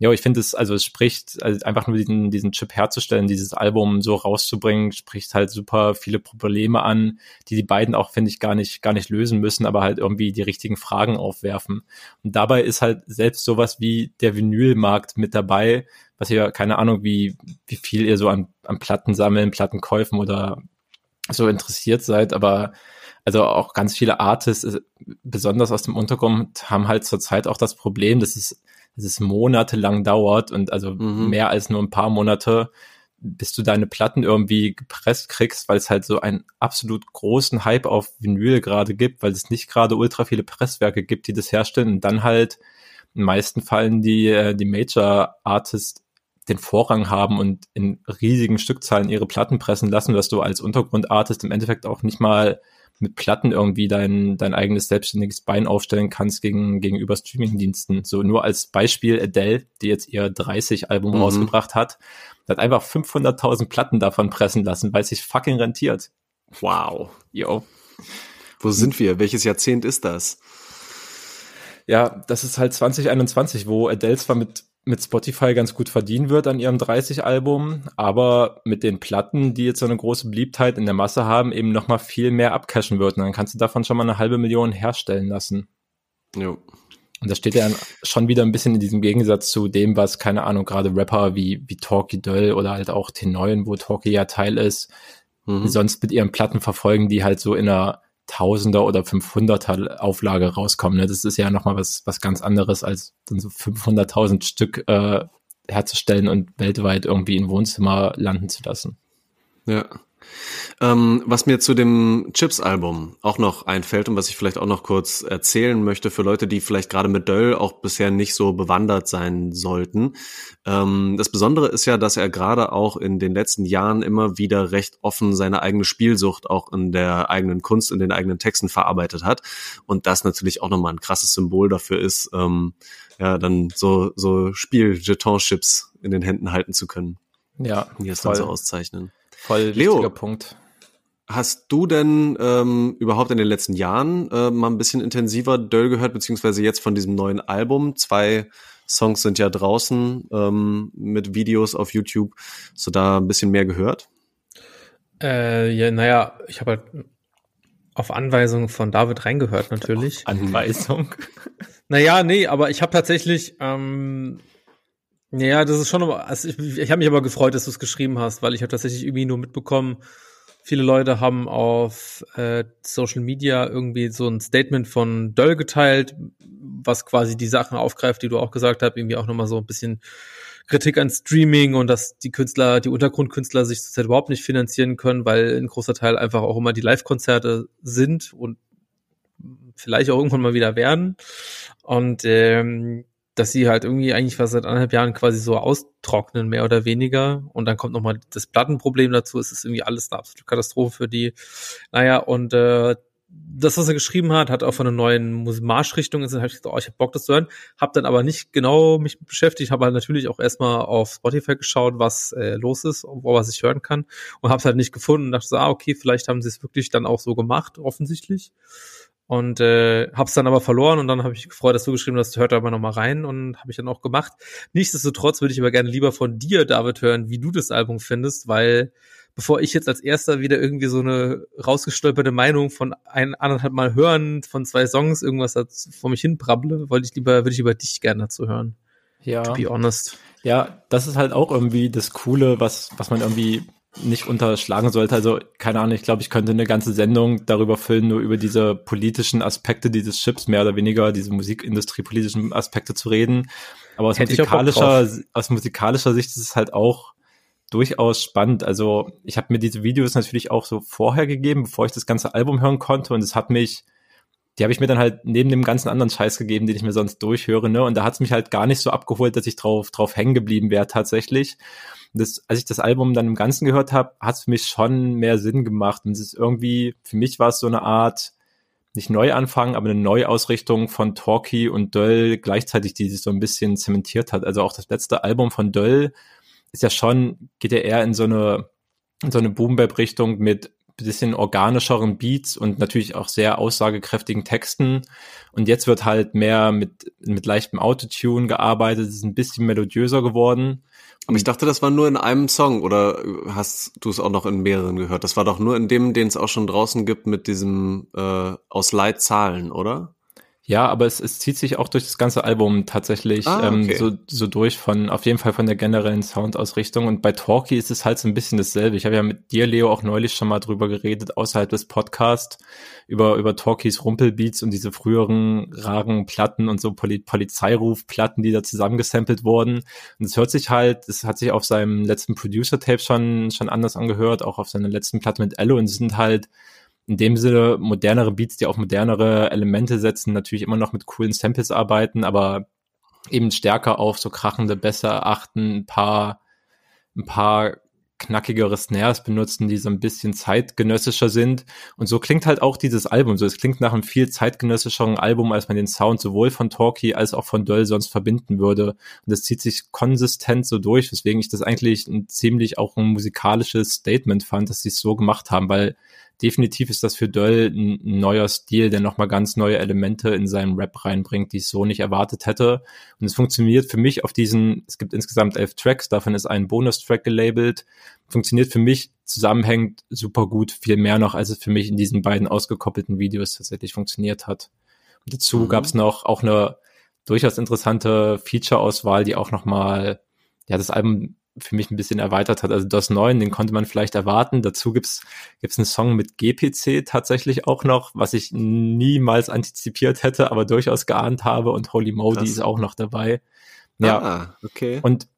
ja, ich finde es, also es spricht, also einfach nur diesen, diesen Chip herzustellen, dieses Album so rauszubringen, spricht halt super viele Probleme an, die die beiden auch, finde ich, gar nicht, gar nicht lösen müssen, aber halt irgendwie die richtigen Fragen aufwerfen. Und dabei ist halt selbst sowas wie der Vinylmarkt mit dabei, was ihr, keine Ahnung, wie, wie viel ihr so an, an Platten sammeln, Plattenkäufen oder so interessiert seid, aber also auch ganz viele Artists, besonders aus dem Untergrund, haben halt zurzeit auch das Problem, dass es dass es monatelang dauert und also mhm. mehr als nur ein paar Monate, bis du deine Platten irgendwie gepresst kriegst, weil es halt so einen absolut großen Hype auf Vinyl gerade gibt, weil es nicht gerade ultra viele Presswerke gibt, die das herstellen und dann halt in den meisten Fällen die die Major Artists den Vorrang haben und in riesigen Stückzahlen ihre Platten pressen lassen, dass du als Untergrundartist im Endeffekt auch nicht mal mit Platten irgendwie dein dein eigenes selbstständiges Bein aufstellen kannst gegen gegenüber Streamingdiensten. So nur als Beispiel Adele, die jetzt ihr dreißig Album mhm. rausgebracht hat, hat einfach fünfhunderttausend Platten davon pressen lassen, weil es sich fucking rentiert. Wow. Yo. Wo sind wir? Welches Jahrzehnt ist das? Ja, das ist halt zwanzig einundzwanzig, wo Adele zwar mit mit Spotify ganz gut verdienen wird an ihrem dreißig Album, aber mit den Platten, die jetzt so eine große Beliebtheit in der Masse haben, eben nochmal viel mehr abcashen wird. Und dann kannst du davon schon mal eine halbe Million herstellen lassen. Jo. Und das steht ja schon wieder ein bisschen in diesem Gegensatz zu dem, was, keine Ahnung, gerade Rapper wie, wie Talkie, Döll oder halt auch T neun, wo Talkie ja Teil ist, mhm. sonst mit ihren Platten verfolgen, die halt so in einer Tausender- oder fünfhunderter Auflage rauskommen. Ne? Das ist ja nochmal was was ganz anderes, als dann so fünfhunderttausend Stück äh, herzustellen und weltweit irgendwie in Wohnzimmer landen zu lassen. Ja. Ähm, was mir zu dem Chips-Album auch noch einfällt und was ich vielleicht auch noch kurz erzählen möchte für Leute, die vielleicht gerade mit Döll auch bisher nicht so bewandert sein sollten. Ähm, das Besondere ist ja, dass er gerade auch in den letzten Jahren immer wieder recht offen seine eigene Spielsucht auch in der eigenen Kunst, in den eigenen Texten verarbeitet hat und das natürlich auch nochmal ein krasses Symbol dafür ist, ähm, ja dann so, so Spiel-Jeton-Chips in den Händen halten zu können. Ja, die das dann so auszeichnen. Voll wichtiger Leo, Punkt. Hast du denn ähm, überhaupt in den letzten Jahren äh, mal ein bisschen intensiver Döll gehört, beziehungsweise jetzt von diesem neuen Album? Zwei Songs sind ja draußen ähm, mit Videos auf YouTube. Hast du da ein bisschen mehr gehört? Äh, ja, naja, ich habe halt auf Anweisung von David reingehört natürlich. Auf Anweisung? Naja, nee, aber ich habe tatsächlich... Ähm, Ja, das ist schon, also ich, ich habe mich aber gefreut, dass du es geschrieben hast, weil ich habe tatsächlich irgendwie nur mitbekommen, viele Leute haben auf äh, Social Media irgendwie so ein Statement von Döll geteilt, was quasi die Sachen aufgreift, die du auch gesagt hast, irgendwie auch nochmal so ein bisschen Kritik an Streaming und dass die Künstler, die Untergrundkünstler sich zurzeit überhaupt nicht finanzieren können, weil ein großer Teil einfach auch immer die Live-Konzerte sind und vielleicht auch irgendwann mal wieder werden. Und ähm, dass sie halt irgendwie eigentlich was seit anderthalb Jahren quasi so austrocknen, mehr oder weniger. Und dann kommt nochmal das Plattenproblem dazu. Es ist irgendwie alles eine absolute Katastrophe für die. Naja, und äh, das, was er geschrieben hat, hat auch von einer neuen Marschrichtung. Dann habe ich gedacht, oh, ich habe Bock, das zu hören. Hab dann aber nicht genau mich beschäftigt. Habe halt natürlich auch erstmal auf Spotify geschaut, was äh, los ist, wo was ich hören kann. Und habe es halt nicht gefunden. Und dachte so, ah, okay, vielleicht haben sie es wirklich dann auch so gemacht, offensichtlich. Und äh, hab's dann aber verloren und dann habe ich mich gefreut, dass du geschrieben hast, hört da aber nochmal rein und habe ich dann auch gemacht. Nichtsdestotrotz würde ich aber gerne lieber von dir, David, hören, wie du das Album findest, weil bevor ich jetzt als erster wieder irgendwie so eine rausgestolperte Meinung von ein, anderthalb Mal hören, von zwei Songs irgendwas dazu, vor mich hin brabble, wollte ich lieber, würde ich über dich gerne dazu hören. Ja. To be honest. Ja, das ist halt auch irgendwie das Coole, was, was man irgendwie nicht unterschlagen sollte. Also, keine Ahnung, ich glaube, ich könnte eine ganze Sendung darüber füllen, nur über diese politischen Aspekte dieses Chips, mehr oder weniger, diese musikindustriepolitischen Aspekte zu reden. Aber aus musikalischer, aus musikalischer Sicht ist es halt auch durchaus spannend. Also, ich habe mir diese Videos natürlich auch so vorher gegeben, bevor ich das ganze Album hören konnte und es hat mich, die habe ich mir dann halt neben dem ganzen anderen Scheiß gegeben, den ich mir sonst durchhöre, ne? Und da hat es mich halt gar nicht so abgeholt, dass ich drauf, drauf hängen geblieben wäre tatsächlich. Das, als ich das Album dann im Ganzen gehört habe, hat es für mich schon mehr Sinn gemacht. Und es ist irgendwie, für mich war es so eine Art, nicht Neuanfang, aber eine Neuausrichtung von Talkie und Döll gleichzeitig, die sich so ein bisschen zementiert hat. Also auch das letzte Album von Döll ist ja schon, geht ja eher in so eine, in so eine Boom-Bap-Richtung mit ein bisschen organischeren Beats und natürlich auch sehr aussagekräftigen Texten. Und jetzt wird halt mehr mit, mit leichtem Autotune gearbeitet. Es ist ein bisschen melodiöser geworden. Aber ich dachte, das war nur in einem Song oder hast du es auch noch in mehreren gehört? Das war doch nur in dem, den es auch schon draußen gibt mit diesem äh, aus Leitzahlen, oder? Ja, aber es, es zieht sich auch durch das ganze Album tatsächlich ah, okay. ähm, so, so durch, von auf jeden Fall von der generellen Soundausrichtung. Und bei Talkie ist es halt so ein bisschen dasselbe. Ich habe ja mit dir, Leo, auch neulich schon mal drüber geredet, außerhalb des Podcasts, über über Talkies Rumpelbeats und diese früheren raren Platten und so Poli- Polizeirufplatten, die da zusammengesampelt wurden. Und es hört sich halt, es hat sich auf seinem letzten Producer-Tape schon schon anders angehört, auch auf seiner letzten Platte mit Ello. Und es sind halt in dem Sinne modernere Beats, die auf modernere Elemente setzen, natürlich immer noch mit coolen Samples arbeiten, aber eben stärker auf so krachende Bässe achten, ein paar, ein paar knackigere Snares benutzen, die so ein bisschen zeitgenössischer sind. Und so klingt halt auch dieses Album so. Es klingt nach einem viel zeitgenössischeren Album, als man den Sound sowohl von Talkie als auch von Döll sonst verbinden würde. Und das zieht sich konsistent so durch, weswegen ich das eigentlich ein ziemlich auch ein musikalisches Statement fand, dass sie es so gemacht haben, weil definitiv ist das für Döll ein neuer Stil, der nochmal ganz neue Elemente in seinen Rap reinbringt, die ich so nicht erwartet hätte. Und es funktioniert für mich auf diesen, es gibt insgesamt elf Tracks, davon ist ein Bonustrack gelabelt, funktioniert für mich zusammenhängend super gut, viel mehr noch, als es für mich in diesen beiden ausgekoppelten Videos tatsächlich funktioniert hat. Und dazu mhm. gab es noch auch eine durchaus interessante Feature-Auswahl, die auch nochmal, ja, das Album für mich ein bisschen erweitert hat. Also DOS neun, den konnte man vielleicht erwarten. Dazu gibt's gibt's einen Song mit G P C tatsächlich auch noch, was ich niemals antizipiert hätte, aber durchaus geahnt habe. Und Holy Modi ist auch noch dabei. Ja, ah, okay. Und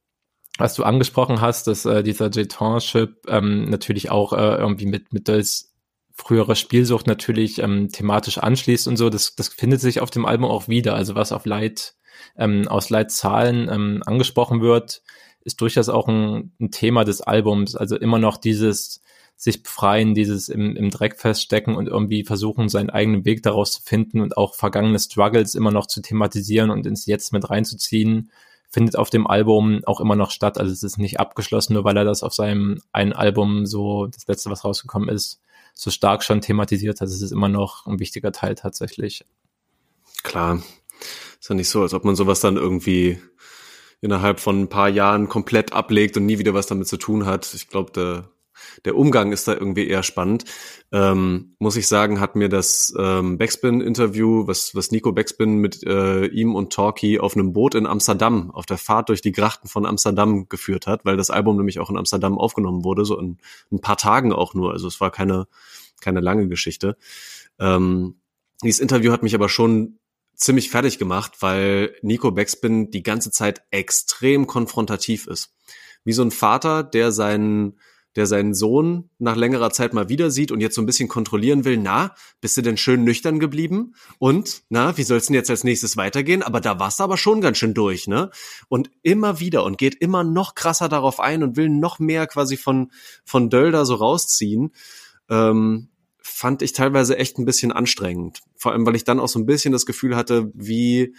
was du angesprochen hast, dass äh, dieser Jetonship ähm, natürlich auch äh, irgendwie mit mit Dölls frühere Spielsucht natürlich ähm, thematisch anschließt und so. Das das findet sich auf dem Album auch wieder. Also was auf Light ähm, aus Light-Zahlen ähm, angesprochen wird, ist durchaus auch ein, ein Thema des Albums, also immer noch dieses sich befreien, dieses im, im Dreck feststecken und irgendwie versuchen, seinen eigenen Weg daraus zu finden und auch vergangene Struggles immer noch zu thematisieren und ins Jetzt mit reinzuziehen, findet auf dem Album auch immer noch statt. Also es ist nicht abgeschlossen, nur weil er das auf seinem einen Album, so das letzte, was rausgekommen ist, so stark schon thematisiert hat. Es ist immer noch ein wichtiger Teil tatsächlich. Klar, ist ja nicht so, als ob man sowas dann irgendwie innerhalb von ein paar Jahren komplett ablegt und nie wieder was damit zu tun hat. Ich glaube, der, der Umgang ist da irgendwie eher spannend. Ähm, muss ich sagen, hat mir das ähm, Backspin-Interview, was, was Nico Backspin mit äh, ihm und Talkie auf einem Boot in Amsterdam, auf der Fahrt durch die Grachten von Amsterdam geführt hat, weil das Album nämlich auch in Amsterdam aufgenommen wurde, so in ein paar Tagen auch nur. Also es war keine, keine lange Geschichte. Ähm, dieses Interview hat mich aber schon ziemlich fertig gemacht, weil Nico Backspin die ganze Zeit extrem konfrontativ ist. Wie so ein Vater, der seinen, der seinen Sohn nach längerer Zeit mal wieder sieht und jetzt so ein bisschen kontrollieren will. Na, bist du denn schön nüchtern geblieben? Und, na, wie soll's denn jetzt als nächstes weitergehen? Aber da warst du aber schon ganz schön durch, ne? Und immer wieder und geht immer noch krasser darauf ein und will noch mehr quasi von, von Döll da so rausziehen. Ähm, fand ich teilweise echt ein bisschen anstrengend. Vor allem, weil ich dann auch so ein bisschen das Gefühl hatte, wie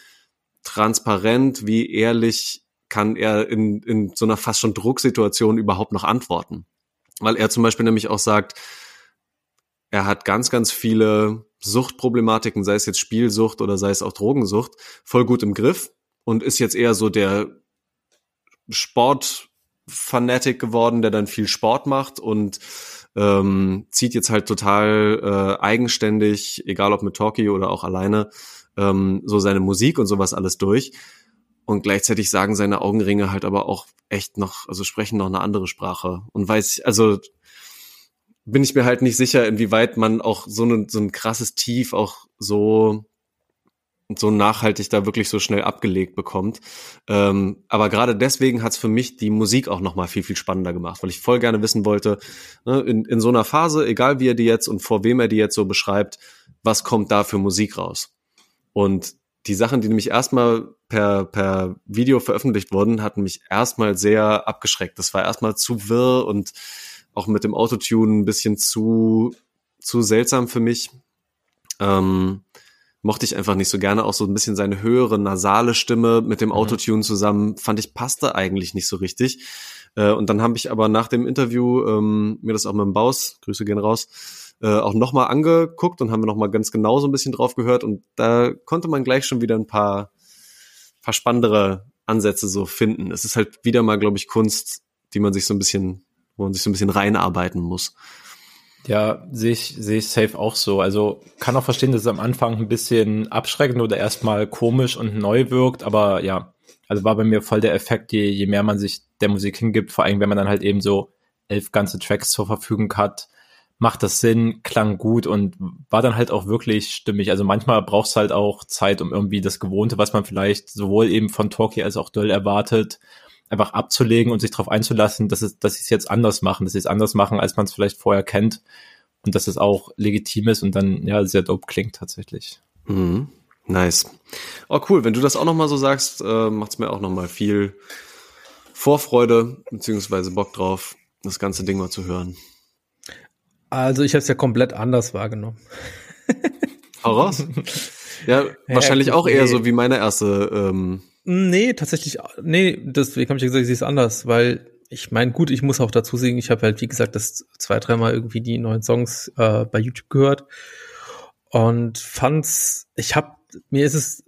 transparent, wie ehrlich kann er in, in so einer fast schon Drucksituation überhaupt noch antworten. Weil er zum Beispiel nämlich auch sagt, er hat ganz, ganz viele Suchtproblematiken, sei es jetzt Spielsucht oder sei es auch Drogensucht, voll gut im Griff und ist jetzt eher so der Sportfanatic geworden, der dann viel Sport macht und Ähm, zieht jetzt halt total äh, eigenständig, egal ob mit Talkie oder auch alleine, ähm, so seine Musik und sowas alles durch. Und gleichzeitig sagen seine Augenringe halt aber auch echt noch, also sprechen noch eine andere Sprache. Und weiß ich, also bin ich mir halt nicht sicher, inwieweit man auch so, ne, so ein krasses Tief auch so, so nachhaltig da wirklich so schnell abgelegt bekommt. Ähm, aber gerade deswegen hat's für mich die Musik auch nochmal viel, viel spannender gemacht, weil ich voll gerne wissen wollte, ne, in, in so einer Phase, egal wie er die jetzt und vor wem er die jetzt so beschreibt, was kommt da für Musik raus? Und die Sachen, die nämlich erstmal per, per Video veröffentlicht wurden, hatten mich erstmal sehr abgeschreckt. Das war erstmal zu wirr und auch mit dem Autotune ein bisschen zu, zu seltsam für mich. Ähm, mochte ich einfach nicht so gerne, auch so ein bisschen seine höhere nasale Stimme mit dem Autotune zusammen, fand ich, passte eigentlich nicht so richtig. Äh, und dann habe ich aber nach dem Interview ähm, mir das auch mit dem Baus, Grüße gehen raus, äh, auch nochmal angeguckt und haben wir nochmal ganz genau so ein bisschen drauf gehört und da konnte man gleich schon wieder ein paar, paar spannendere Ansätze so finden. Es ist halt wieder mal, glaube ich, Kunst, die man sich so ein bisschen, wo man sich so ein bisschen reinarbeiten muss. Ja, sehe ich, sehe ich safe auch so. Also kann auch verstehen, dass es am Anfang ein bisschen abschreckend oder erstmal komisch und neu wirkt, aber ja, also war bei mir voll der Effekt, je, je mehr man sich der Musik hingibt, vor allem wenn man dann halt eben so elf ganze Tracks zur Verfügung hat, macht das Sinn, klang gut und war dann halt auch wirklich stimmig. Also manchmal brauchst du halt auch Zeit, um irgendwie das Gewohnte, was man vielleicht sowohl eben von Talkie als auch Döll erwartet, einfach abzulegen und sich darauf einzulassen, dass es, dass sie es jetzt anders machen, dass sie es anders machen, als man es vielleicht vorher kennt und dass es auch legitim ist und dann ja sehr dope klingt tatsächlich. Mhm. Nice. Oh, cool. Wenn du das auch nochmal so sagst, äh, macht's mir auch nochmal viel Vorfreude beziehungsweise Bock drauf, das ganze Ding mal zu hören. Also ich habe es ja komplett anders wahrgenommen. Hau raus. Ja, wahrscheinlich ja, auch eher nee. so wie meine erste. Ähm nee, tatsächlich, nee, deswegen habe ich ja gesagt, sie ist anders, weil ich meine, gut, ich muss auch dazu singen, ich habe halt, wie gesagt, das zwei, dreimal irgendwie die neuen Songs äh, bei YouTube gehört und fand's, ich habe, mir ist es,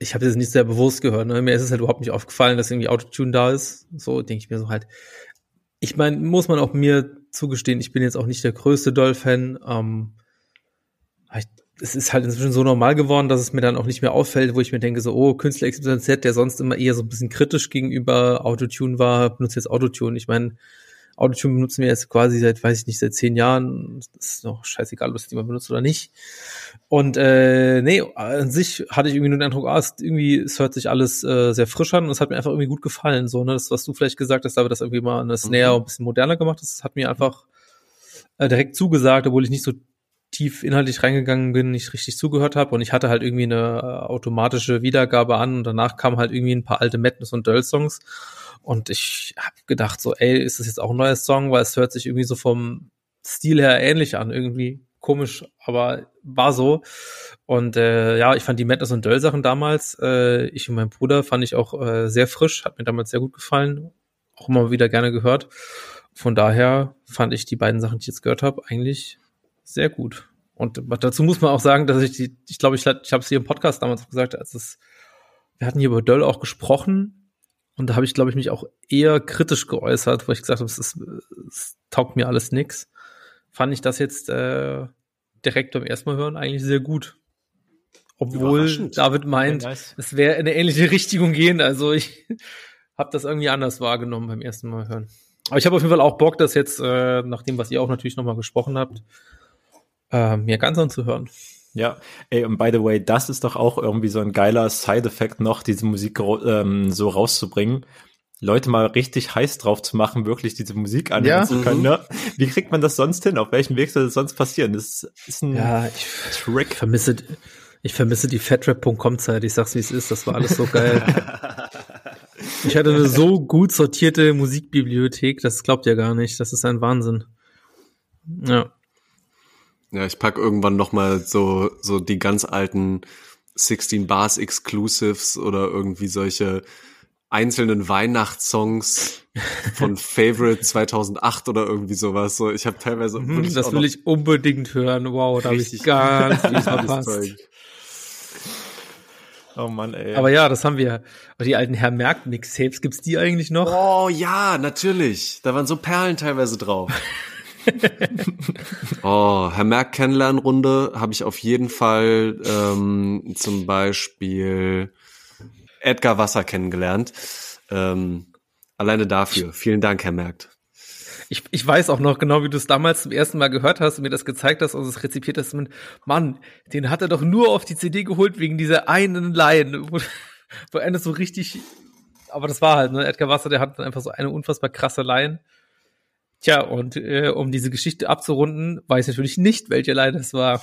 ich habe das nicht sehr bewusst gehört, ne? Mir ist es halt überhaupt nicht aufgefallen, dass irgendwie Autotune da ist, so denke ich mir so halt. Ich meine, muss man auch mir zugestehen, ich bin jetzt auch nicht der größte Döll-Fan, ähm, ich, es ist halt inzwischen so normal geworden, dass es mir dann auch nicht mehr auffällt, wo ich mir denke, so, oh, Künstler X Y Z, der sonst immer eher so ein bisschen kritisch gegenüber Autotune war, benutzt jetzt Autotune. Ich meine, Autotune benutzen wir jetzt quasi seit, weiß ich nicht, seit zehn Jahren. Das ist doch scheißegal, ob es jemand benutzt oder nicht. Und äh, nee, an sich hatte ich irgendwie nur den Eindruck, ah, es, irgendwie, es hört sich alles äh, sehr frisch an und es hat mir einfach irgendwie gut gefallen. So, ne? Das, was du vielleicht gesagt hast, da wird das irgendwie mal eine Snare ein bisschen moderner gemacht. Das hat mir einfach äh, direkt zugesagt, obwohl ich nicht so tief inhaltlich reingegangen bin, nicht richtig zugehört habe und ich hatte halt irgendwie eine äh, automatische Wiedergabe an und danach kamen halt irgendwie ein paar alte Madness- und Döll-Songs und ich habe gedacht so, ey, ist das jetzt auch ein neuer Song, weil es hört sich irgendwie so vom Stil her ähnlich an, irgendwie komisch, aber war so und äh, ja, ich fand die Madness- und Döll-Sachen damals, äh, ich und mein Bruder, fand ich auch äh, sehr frisch, hat mir damals sehr gut gefallen, auch immer wieder gerne gehört, von daher fand ich die beiden Sachen, die ich jetzt gehört habe, eigentlich sehr gut. Und dazu muss man auch sagen, dass ich die, ich glaube, ich, ich habe es hier im Podcast damals gesagt, als es, wir hatten hier über Döll auch gesprochen und da habe ich, glaube ich, mich auch eher kritisch geäußert, wo ich gesagt habe, es, ist, es taugt mir alles nix. Fand ich das jetzt äh, direkt beim ersten Mal hören eigentlich sehr gut. Obwohl David meint, ja, nice. Es wäre in eine ähnliche Richtung gehen. Also ich habe das irgendwie anders wahrgenommen beim ersten Mal hören. Aber ich habe auf jeden Fall auch Bock, dass jetzt, äh, nach dem, was ihr auch natürlich nochmal gesprochen habt, Uh, mir ganz anzuhören. Ja, ey, und by the way, das ist doch auch irgendwie so ein geiler Side-Effekt noch, diese Musik ähm, so rauszubringen, Leute mal richtig heiß drauf zu machen, wirklich diese Musik anhören ja. zu können. Ne? Wie kriegt man das sonst hin? Auf welchem Weg soll das sonst passieren? Das ist ein ja, ich Trick. Vermisse, ich vermisse die fatrap Punkt com Zeit, ich sag's wie es ist, das war alles so geil. Ich hatte eine so gut sortierte Musikbibliothek, das glaubt ihr gar nicht, das ist ein Wahnsinn. Ja. Ja, ich pack irgendwann nochmal so so die ganz alten sechzehn Bars Exclusives oder irgendwie solche einzelnen Weihnachtssongs von Favorite zweitausendacht oder irgendwie sowas. So, ich habe teilweise hm, das will ich unbedingt hören. Wow, da habe ich ganz viel verpasst. Oh Mann, ey. Aber ja, das haben wir. Die alten Herr Merck Mixtapes, gibt's die eigentlich noch? Oh ja, natürlich. Da waren so Perlen teilweise drauf. Oh, Herr Merck Kennenlernrunde habe ich auf jeden Fall ähm, zum Beispiel Edgar Wasser kennengelernt. Ähm, alleine dafür. Vielen Dank, Herr Merck. Ich, ich weiß auch noch genau, wie du es damals zum ersten Mal gehört hast und mir das gezeigt hast und es rezipiert hast. Mit, Mann, den hat er doch nur auf die C D geholt wegen dieser einen Line, wo, wo einer so richtig, aber das war halt, ne? Edgar Wasser, der hat einfach so eine unfassbar krasse Line. Tja, und äh, um diese Geschichte abzurunden, weiß ich natürlich nicht, welche Line das war.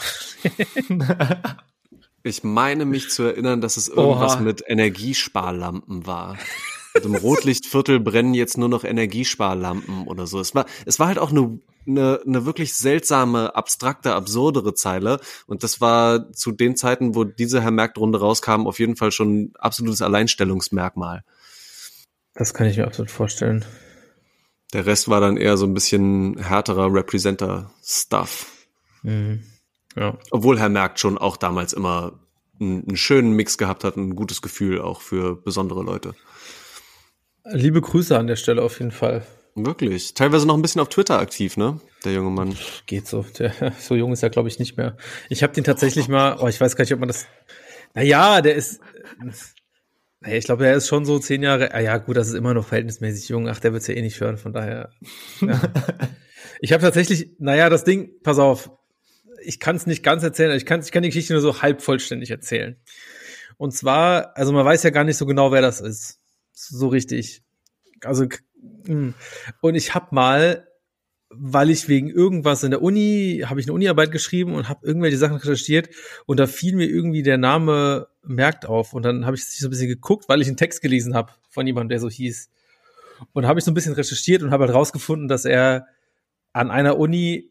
Ich meine mich zu erinnern, dass es irgendwas Oha. mit Energiesparlampen war. Also im Rotlichtviertel brennen jetzt nur noch Energiesparlampen oder so. Es war, es war halt auch eine, eine, eine wirklich seltsame, abstrakte, absurdere Zeile. Und das war zu den Zeiten, wo diese Herr Merck-Runde rauskam, auf jeden Fall schon ein absolutes Alleinstellungsmerkmal. Das kann ich mir absolut vorstellen. Der Rest war dann eher so ein bisschen härterer Representer-Stuff. Mhm. Ja. Obwohl Herr Merck schon auch damals immer einen, einen schönen Mix gehabt hat, ein gutes Gefühl auch für besondere Leute. Liebe Grüße an der Stelle auf jeden Fall. Wirklich. Teilweise noch ein bisschen auf Twitter aktiv, ne? Der junge Mann. Geht so. Der, so jung ist er, glaube ich, nicht mehr. Ich habe den tatsächlich mal, oh, ich weiß gar nicht, ob man das, naja, der ist, ich glaube, er ist schon so zehn Jahre, ah ja, gut, das ist immer noch verhältnismäßig jung, ach, der wird's ja eh nicht hören, von daher. Ja. Ich habe tatsächlich, naja, das Ding, pass auf, ich kann es nicht ganz erzählen, ich kann, ich kann die Geschichte nur so halb vollständig erzählen. Und zwar, also man weiß ja gar nicht so genau, wer das ist, so richtig. Also, und ich habe mal, weil ich wegen irgendwas in der Uni, habe ich eine Uniarbeit geschrieben und habe irgendwelche Sachen recherchiert und da fiel mir irgendwie der Name Merkt auf. Und dann habe ich so ein bisschen geguckt, weil ich einen Text gelesen habe von jemandem, der so hieß. Und habe ich so ein bisschen recherchiert und habe halt rausgefunden, dass er an einer Uni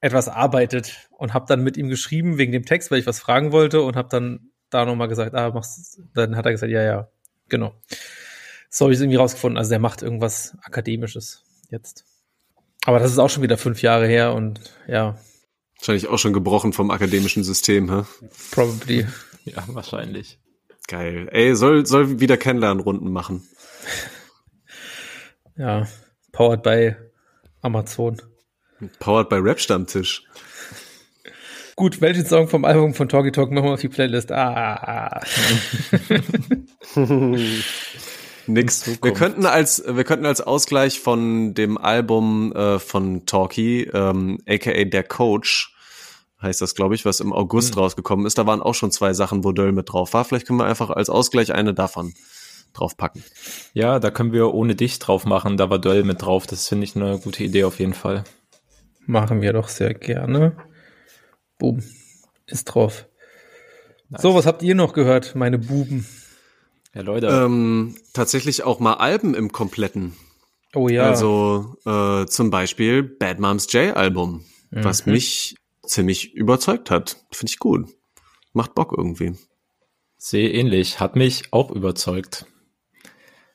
etwas arbeitet, und habe dann mit ihm geschrieben wegen dem Text, weil ich was fragen wollte, und habe dann da nochmal gesagt, ah, machst dann hat er gesagt, ja, ja, genau. So habe ich es irgendwie rausgefunden. Also der macht irgendwas Akademisches jetzt. Aber das ist auch schon wieder fünf Jahre her und ja. Wahrscheinlich auch schon gebrochen vom akademischen System, hä? Probably. Ja, wahrscheinlich. Geil. Ey, soll, soll wieder Kennenlernrunden machen. Ja, powered by Amazon. Powered by Rap-Stammtisch. Gut, welchen Song vom Album von Talkie Talk machen wir auf die Playlist? Ah. Nix. Wir könnten als, wir könnten als Ausgleich von dem Album äh, von Talkie, ähm, aka Der Coach, heißt das, glaube ich, was im August mhm. rausgekommen ist. Da waren auch schon zwei Sachen, wo Döll mit drauf war. Vielleicht können wir einfach als Ausgleich eine davon draufpacken. Ja, da können wir Ohne dich drauf machen. Da war Döll mit drauf. Das finde ich eine gute Idee auf jeden Fall. Machen wir doch sehr gerne. Boom. Ist drauf. Nice. So, was habt ihr noch gehört, meine Buben? Ja, Leute. Ähm, tatsächlich auch mal Alben im Kompletten. Oh ja. Also äh, zum Beispiel badmomzjay Album, mhm. was mich ziemlich überzeugt hat. Finde ich gut. Macht Bock irgendwie. Sehe ähnlich. Hat mich auch überzeugt.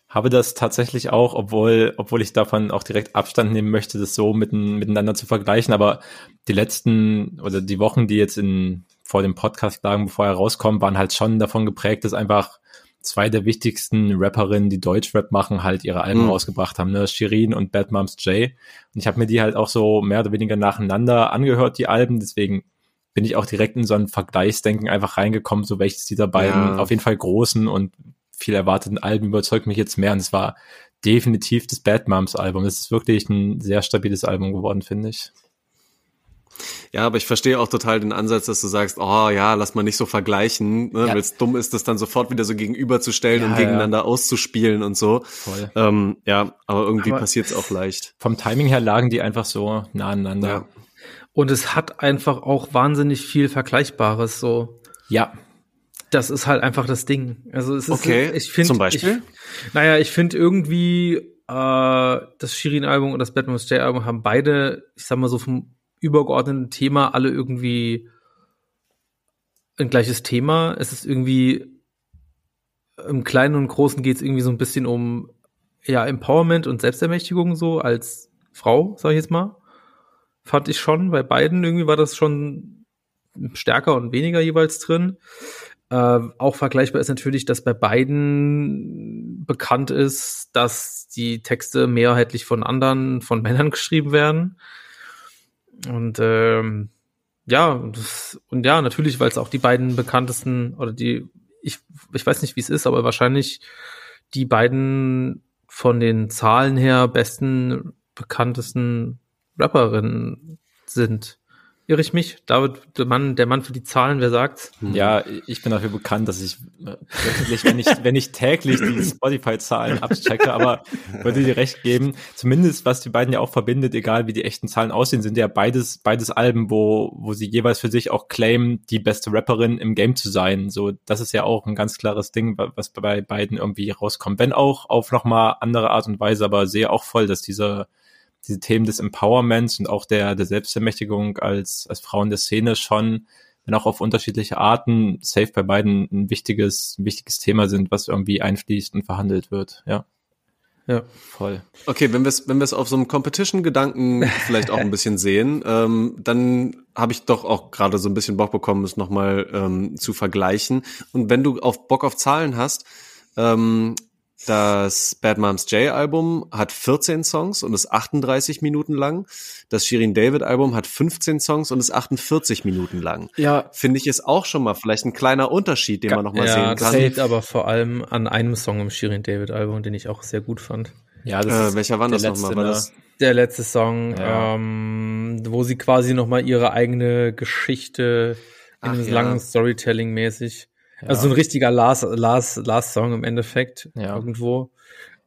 Habe das tatsächlich auch, obwohl obwohl ich davon auch direkt Abstand nehmen möchte, das so mitten, miteinander zu vergleichen. Aber die letzten oder die Wochen, die jetzt in vor dem Podcast lagen, bevor er rauskommt, waren halt schon davon geprägt, dass einfach zwei der wichtigsten Rapperinnen, die Deutschrap machen, halt ihre Alben mhm. rausgebracht haben, ne? Shirin und badmomzjay. Und ich habe mir die halt auch so mehr oder weniger nacheinander angehört, die Alben. Deswegen bin ich auch direkt in so ein Vergleichsdenken einfach reingekommen, so welches dieser beiden ja. auf jeden Fall großen und viel erwarteten Alben überzeugt mich jetzt mehr. Und es war definitiv das badmomz-Album. Das ist wirklich ein sehr stabiles Album geworden, finde ich. Ja, aber ich verstehe auch total den Ansatz, dass du sagst, oh ja, lass mal nicht so vergleichen, ne? Ja. Weil es dumm ist, das dann sofort wieder so gegenüberzustellen ja, und gegeneinander ja. auszuspielen und so. Voll. Ähm, ja, aber irgendwie passiert es auch leicht. Vom Timing her lagen die einfach so nah aneinander. Ja. Und es hat einfach auch wahnsinnig viel Vergleichbares so. Ja. Das ist halt einfach das Ding. Also es ist, okay, ich finde, zum Beispiel? Ich, naja, ich finde irgendwie äh, das Shirin-Album und das badmomzjay-Album haben beide, ich sag mal so vom übergeordneten Thema, alle irgendwie ein gleiches Thema. Es ist irgendwie, im Kleinen und Großen geht es irgendwie so ein bisschen um ja Empowerment und Selbstermächtigung so als Frau, sag ich jetzt mal. Fand ich schon, bei beiden irgendwie war das schon stärker und weniger jeweils drin. Äh, auch vergleichbar ist natürlich, dass bei beiden bekannt ist, dass die Texte mehrheitlich von anderen, von Männern geschrieben werden. Und ähm, ja, das, und ja, natürlich, weil es auch die beiden bekanntesten oder die, ich, ich weiß nicht, wie es ist, aber wahrscheinlich die beiden von den Zahlen her besten, bekanntesten Rapperinnen sind. Irre ich mich? David, der Mann, der Mann für die Zahlen, wer sagt's? Ja, ich bin dafür bekannt, dass ich wirklich, wenn ich, wenn ich täglich die Spotify-Zahlen abchecke, aber würde dir recht geben, zumindest was die beiden ja auch verbindet, egal wie die echten Zahlen aussehen, sind ja beides, beides Alben, wo, wo sie jeweils für sich auch claimen, die beste Rapperin im Game zu sein. So, das ist ja auch ein ganz klares Ding, was bei beiden irgendwie rauskommt. Wenn auch auf nochmal andere Art und Weise, aber sehe auch voll, dass diese diese Themen des Empowerments und auch der, der Selbstermächtigung als, als Frauen der Szene schon, wenn auch auf unterschiedliche Arten, safe bei beiden ein wichtiges, ein wichtiges Thema sind, was irgendwie einfließt und verhandelt wird, ja. Ja, voll. Okay, wenn wir es wenn wir es auf so einem Competition-Gedanken vielleicht auch ein bisschen sehen, ähm, dann habe ich doch auch gerade so ein bisschen Bock bekommen, es nochmal ähm, zu vergleichen. Und wenn du auf Bock auf Zahlen hast, ähm, das badmomzjay-Album hat vierzehn Songs und ist achtunddreißig Minuten lang. Das Shirin David-Album hat fünfzehn Songs und ist achtundvierzig Minuten lang. Ja. Finde ich, ist auch schon mal vielleicht ein kleiner Unterschied, den Ga- man nochmal ja, sehen kann. Das liegt aber vor allem an einem Song im Shirin David-Album, den ich auch sehr gut fand. Ja, das äh, ist welcher war das nochmal? War das der letzte Song, ja. ähm, wo sie quasi nochmal ihre eigene Geschichte in Ach, einem ja. langen Storytelling mäßig. Also so ein richtiger Last, Last, Last Song im Endeffekt ja. irgendwo,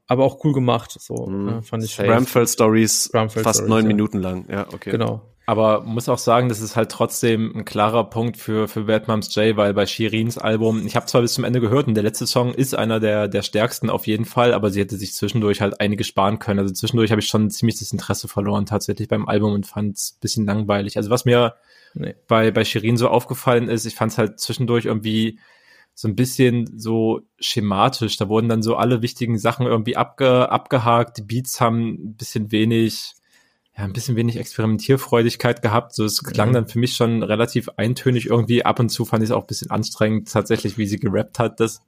aber auch cool gemacht. So mhm. ne, fand ich. Ramfell Stories, Ramfell fast neun ja. Minuten lang. Ja, okay. Genau. Aber muss auch sagen, das ist halt trotzdem ein klarer Punkt für für badmomzjay, weil bei Shirins Album, ich habe zwar bis zum Ende gehört und der letzte Song ist einer der der stärksten auf jeden Fall, aber sie hätte sich zwischendurch halt einige sparen können. Also zwischendurch habe ich schon ziemlich das Interesse verloren tatsächlich beim Album und fand es ein bisschen langweilig. Also was mir nee. bei bei Shirin so aufgefallen ist, ich fand es halt zwischendurch irgendwie so ein bisschen so schematisch. Da wurden dann so alle wichtigen Sachen irgendwie abge, abgehakt. Die Beats haben ein bisschen wenig... ja, ein bisschen wenig Experimentierfreudigkeit gehabt. So, es klang dann für mich schon relativ eintönig irgendwie. Ab und zu fand ich es auch ein bisschen anstrengend, tatsächlich, wie sie gerappt hat. Das,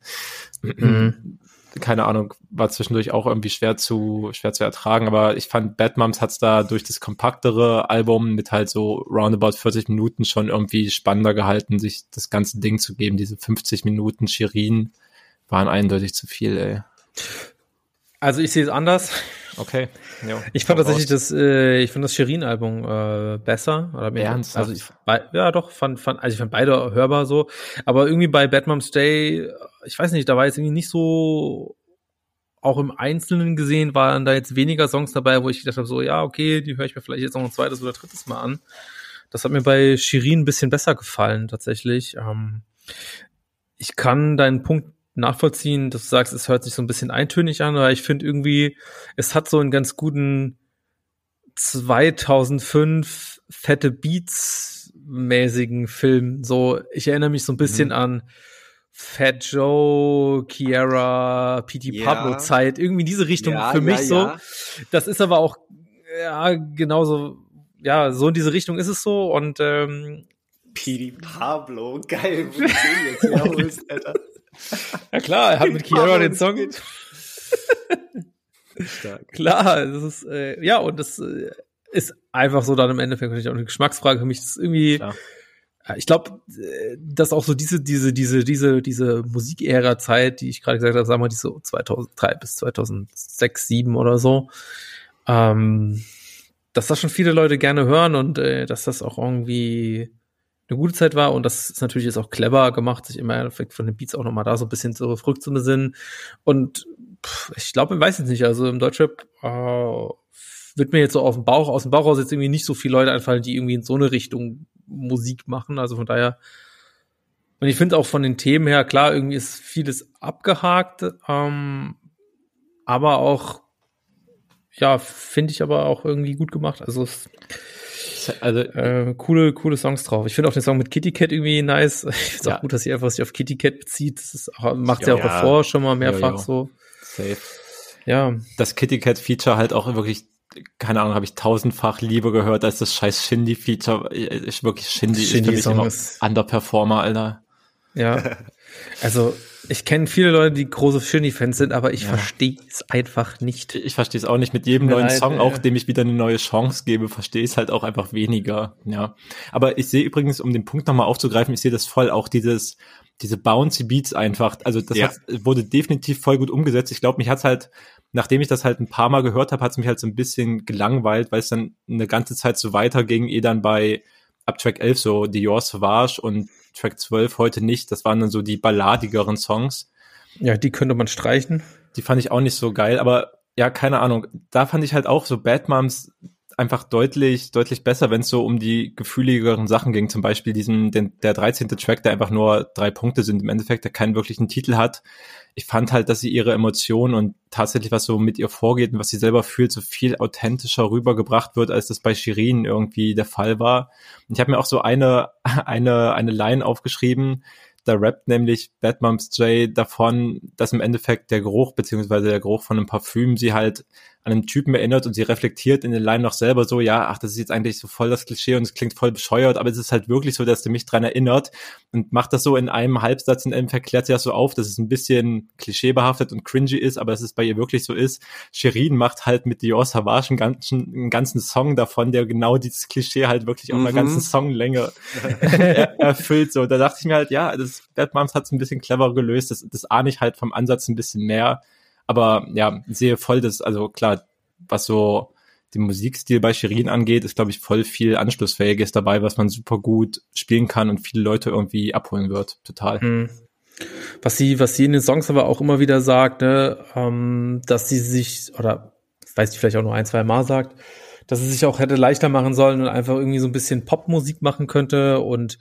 mhm. keine Ahnung, war zwischendurch auch irgendwie schwer zu, schwer zu ertragen. Aber ich fand, badmomz hat's da durch das kompaktere Album mit halt so roundabout vierzig Minuten schon irgendwie spannender gehalten, sich das ganze Ding zu geben. Diese fünfzig Minuten Shirin waren eindeutig zu viel, ey. Also ich sehe es anders. Okay. Jo, ich fand tatsächlich das, äh, ich fand das Shirin-Album äh, besser. Oder mehr. Ernsthaft? Also ich, bei, ja, doch. Fand, fand, also ich fand beide hörbar so. Aber irgendwie bei badmomzjay, ich weiß nicht, da war jetzt irgendwie nicht so, auch im Einzelnen gesehen, waren da jetzt weniger Songs dabei, wo ich gedacht habe, so ja, okay, die höre ich mir vielleicht jetzt noch ein zweites oder drittes Mal an. Das hat mir bei Shirin ein bisschen besser gefallen tatsächlich. Ähm, ich kann deinen Punkt nachvollziehen, dass du sagst, es hört sich so ein bisschen eintönig an, aber ich finde irgendwie, es hat so einen ganz guten zweitausendfünf fette Beats mäßigen Film. So, ich erinnere mich so ein bisschen mhm. an Fat Joe, Kiara, P T yeah. Pablo Zeit, irgendwie in diese Richtung ja, für mich ja, so. Ja. Das ist aber auch ja genauso, ja, so in diese Richtung ist es so und ähm, P T Pablo, geil, wo du jetzt wiederholst, Alter. Ja klar, er hat mit Kiara den Song. Stark. Klar, das ist äh, ja und das äh, ist einfach so dann im Endeffekt natürlich auch eine Geschmacksfrage für mich. Das ist irgendwie, klar. Ich glaube, dass auch so diese diese diese diese diese Musikära-Zeit, die ich gerade gesagt habe, sagen wir die so zweitausenddrei bis zweitausendsechs, zweitausendsieben oder so, ähm, dass das schon viele Leute gerne hören und äh, dass das auch irgendwie eine gute Zeit war und das ist natürlich jetzt auch clever gemacht, sich im Endeffekt von den Beats auch nochmal da so ein bisschen zurückzubesinnen und pff, ich glaube, ich weiß es nicht, also im Deutschrap äh, wird mir jetzt so auf dem Bauch, aus dem Bauch raus jetzt irgendwie nicht so viele Leute einfallen, die irgendwie in so eine Richtung Musik machen, also von daher und ich finde auch von den Themen her, klar, irgendwie ist vieles abgehakt, ähm, aber auch ja, finde ich aber auch irgendwie gut gemacht, also es Also, äh, coole, coole Songs drauf. Ich finde auch den Song mit Kitty Cat irgendwie nice. Ich finde es ja. auch gut, dass sie einfach sich auf Kitty Cat bezieht. Das macht sie ja, auch ja. davor schon mal mehrfach jo, jo. so. Safe. Ja. Das Kitty Cat Feature halt auch wirklich, keine Ahnung, habe ich tausendfach lieber gehört als das scheiß Shindy Feature. Ich wirklich Shindy, Shindy ist für mich immer ist. Underperformer, Alter. Ja. Also, ich kenne viele Leute, die große Shindy-Fans sind, aber ich ja. verstehe es einfach nicht. Ich verstehe es auch nicht. Mit jedem neuen Nein, Song, ja. auch dem ich wieder eine neue Chance gebe, verstehe ich es halt auch einfach weniger. Ja. Aber ich sehe übrigens, um den Punkt nochmal aufzugreifen, ich sehe das voll, auch dieses, diese bouncy Beats einfach. Also das ja. hat, wurde definitiv voll gut umgesetzt. Ich glaube, mich hat's halt, nachdem ich das halt ein paar Mal gehört habe, hat's mich halt so ein bisschen gelangweilt, weil es dann eine ganze Zeit so weiterging, eh dann bei ab Track elf so Dior Sauvage und Track zwölf heute nicht, das waren dann so die balladigeren Songs. Ja, die könnte man streichen. Die fand ich auch nicht so geil, aber ja, keine Ahnung, da fand ich halt auch so badmomz einfach deutlich deutlich besser, wenn es so um die gefühligeren Sachen ging, zum Beispiel diesen, den, der dreizehnte Track, der einfach nur drei Punkte sind im Endeffekt, der keinen wirklichen Titel hat. Ich fand halt, dass sie ihre Emotionen und tatsächlich, was so mit ihr vorgeht und was sie selber fühlt, so viel authentischer rübergebracht wird, als das bei Shirin irgendwie der Fall war. Und ich habe mir auch so eine eine eine Line aufgeschrieben, da rappt nämlich badmomzjay davon, dass im Endeffekt der Geruch, beziehungsweise der Geruch von einem Parfüm sie halt an einem Typen erinnert und sie reflektiert in den Line noch selber so, ja, ach, das ist jetzt eigentlich so voll das Klischee und es klingt voll bescheuert, aber es ist halt wirklich so, dass der mich dran erinnert und macht das so in einem Halbsatz, in einem verklärt sie das so auf, dass es ein bisschen klischeebehaftet und cringy ist, aber dass es bei ihr wirklich so ist. Shirin macht halt mit Dior Sauvage einen ganzen, einen ganzen Song davon, der genau dieses Klischee halt wirklich auf mhm. einer ganzen Songlänge er, erfüllt. So, da dachte ich mir halt, ja, das badmomz hat es ein bisschen cleverer gelöst, das, das ahne ich halt vom Ansatz ein bisschen mehr. Aber ja, sehe voll das, also klar, was so den Musikstil bei Shirin angeht, ist, glaube ich, voll viel Anschlussfähiges dabei, was man super gut spielen kann und viele Leute irgendwie abholen wird, total. Mhm. Was sie, was sie in den Songs aber auch immer wieder sagt, ne, ähm, dass sie sich, oder weiß ich, vielleicht auch nur ein, zwei Mal sagt, dass es sich auch hätte leichter machen sollen und einfach irgendwie so ein bisschen Popmusik machen könnte und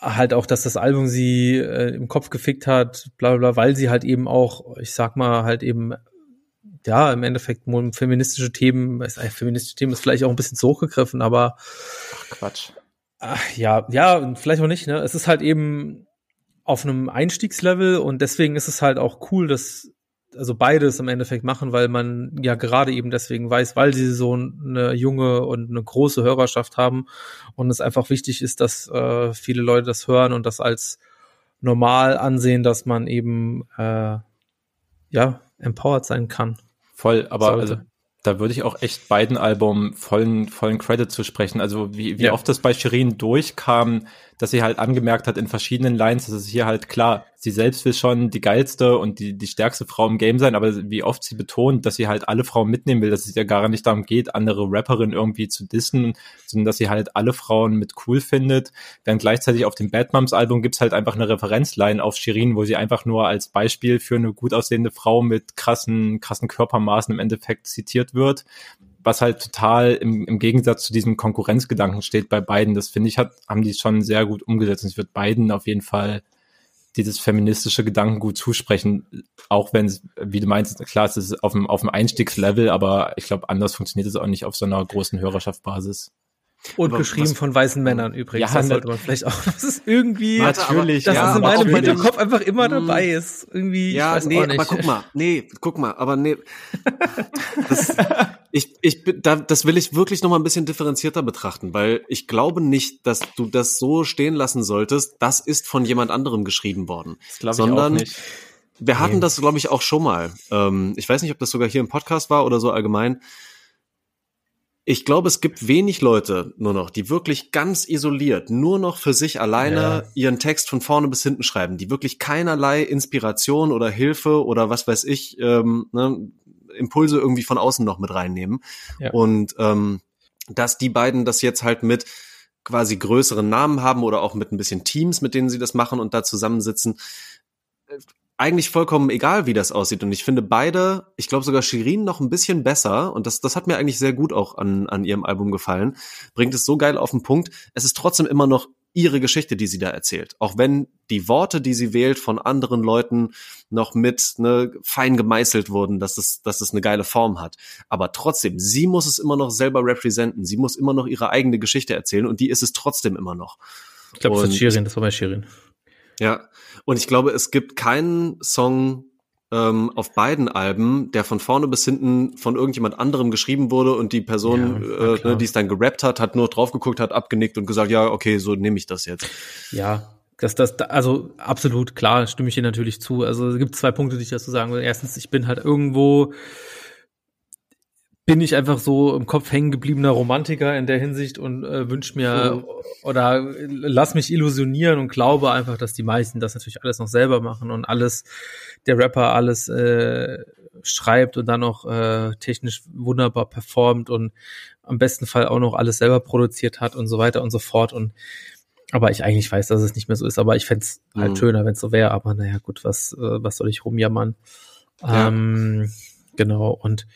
halt auch, dass das Album sie äh, im Kopf gefickt hat, bla, bla, bla, weil sie halt eben auch, ich sag mal, halt eben, ja, im Endeffekt feministische Themen, ist, äh, feministische Themen ist vielleicht auch ein bisschen zu hochgegriffen, aber Ach, Quatsch. Ach, ja, ja, vielleicht auch nicht, ne? Es ist halt eben auf einem Einstiegslevel und deswegen ist es halt auch cool, dass also beides im Endeffekt machen, weil man ja gerade eben deswegen weiß, weil sie so eine junge und eine große Hörerschaft haben und es einfach wichtig ist, dass äh, viele Leute das hören und das als normal ansehen, dass man eben äh, ja empowered sein kann. Voll, aber also, da würde ich auch echt beiden Alben vollen vollen Credit zu sprechen. Also wie, wie ja. oft das bei Shirin durchkam, dass sie halt angemerkt hat in verschiedenen Lines, dass es hier halt klar, sie selbst will schon die geilste und die die stärkste Frau im Game sein, aber wie oft sie betont, dass sie halt alle Frauen mitnehmen will, dass es ja gar nicht darum geht, andere Rapperinnen irgendwie zu dissen, sondern dass sie halt alle Frauen mit cool findet. Während gleichzeitig auf dem Badmomz-Album gibt's halt einfach eine Referenzline auf Shirin, wo sie einfach nur als Beispiel für eine gut aussehende Frau mit krassen krassen Körpermaßen im Endeffekt zitiert wird, was halt total im, im Gegensatz zu diesem Konkurrenzgedanken steht bei beiden. Das finde ich, hat, haben die schon sehr gut umgesetzt. Und ich würde beiden auf jeden Fall dieses feministische Gedankengut zusprechen, auch wenn es, wie du meinst, klar, es ist auf dem, auf dem Einstiegslevel, aber ich glaube, anders funktioniert es auch nicht auf so einer großen Hörerschaftsbasis. Und aber geschrieben was, von weißen Männern übrigens, ja, das sollte man vielleicht auch, das ist irgendwie, natürlich, dass ja, es in meinem Hinterkopf einfach immer dabei ist, irgendwie, ja, ich weiß nee, auch nicht. aber guck mal, nee, guck mal, aber nee, das, ich, ich, das will ich wirklich nochmal ein bisschen differenzierter betrachten, weil ich glaube nicht, dass du das so stehen lassen solltest, das ist von jemand anderem geschrieben worden, das glaub ich sondern, auch nicht. wir hatten nee. das, glaube ich, auch schon mal, ähm, ich weiß nicht, ob das sogar hier im Podcast war oder so allgemein. Ich glaube, es gibt wenig Leute nur noch, die wirklich ganz isoliert, nur noch für sich alleine ja. ihren Text von vorne bis hinten schreiben, die wirklich keinerlei Inspiration oder Hilfe oder was weiß ich, ähm, ne, Impulse irgendwie von außen noch mit reinnehmen. Ja. Und ähm, dass die beiden das jetzt halt mit quasi größeren Namen haben oder auch mit ein bisschen Teams, mit denen sie das machen und da zusammensitzen, eigentlich vollkommen egal, wie das aussieht. Und ich finde beide, ich glaube sogar Shirin noch ein bisschen besser. Und das das hat mir eigentlich sehr gut auch an an ihrem Album gefallen. Bringt es so geil auf den Punkt. Es ist trotzdem immer noch ihre Geschichte, die sie da erzählt. Auch wenn die Worte, die sie wählt, von anderen Leuten noch mit ne, fein gemeißelt wurden, dass es dass es eine geile Form hat. Aber trotzdem, sie muss es immer noch selber representen. Sie muss immer noch ihre eigene Geschichte erzählen. Und die ist es trotzdem immer noch. Ich glaube, das ist Shirin. Das war bei Shirin. Ja, und ich glaube, es gibt keinen Song ähm, auf beiden Alben, der von vorne bis hinten von irgendjemand anderem geschrieben wurde und die Person, ja, äh, ne, die es dann gerappt hat, hat nur drauf geguckt, hat abgenickt und gesagt, ja, okay, so nehme ich das jetzt. Ja, das, das, also absolut klar, stimme ich dir natürlich zu. Also es gibt zwei Punkte, die ich dazu sagen will. Erstens, ich bin halt irgendwo, bin ich einfach so im Kopf hängen gebliebener Romantiker in der Hinsicht und äh, wünsche mir so. Oder lass mich illusionieren und glaube einfach, dass die meisten das natürlich alles noch selber machen und alles, der Rapper alles äh, schreibt und dann noch äh, technisch wunderbar performt und am besten Fall auch noch alles selber produziert hat und so weiter und so fort. Und aber ich eigentlich weiß, dass es nicht mehr so ist, aber ich fände es mhm. halt schöner, wenn es so wäre, aber naja gut, was, äh, was soll ich rumjammern? Ja. Ähm, genau, und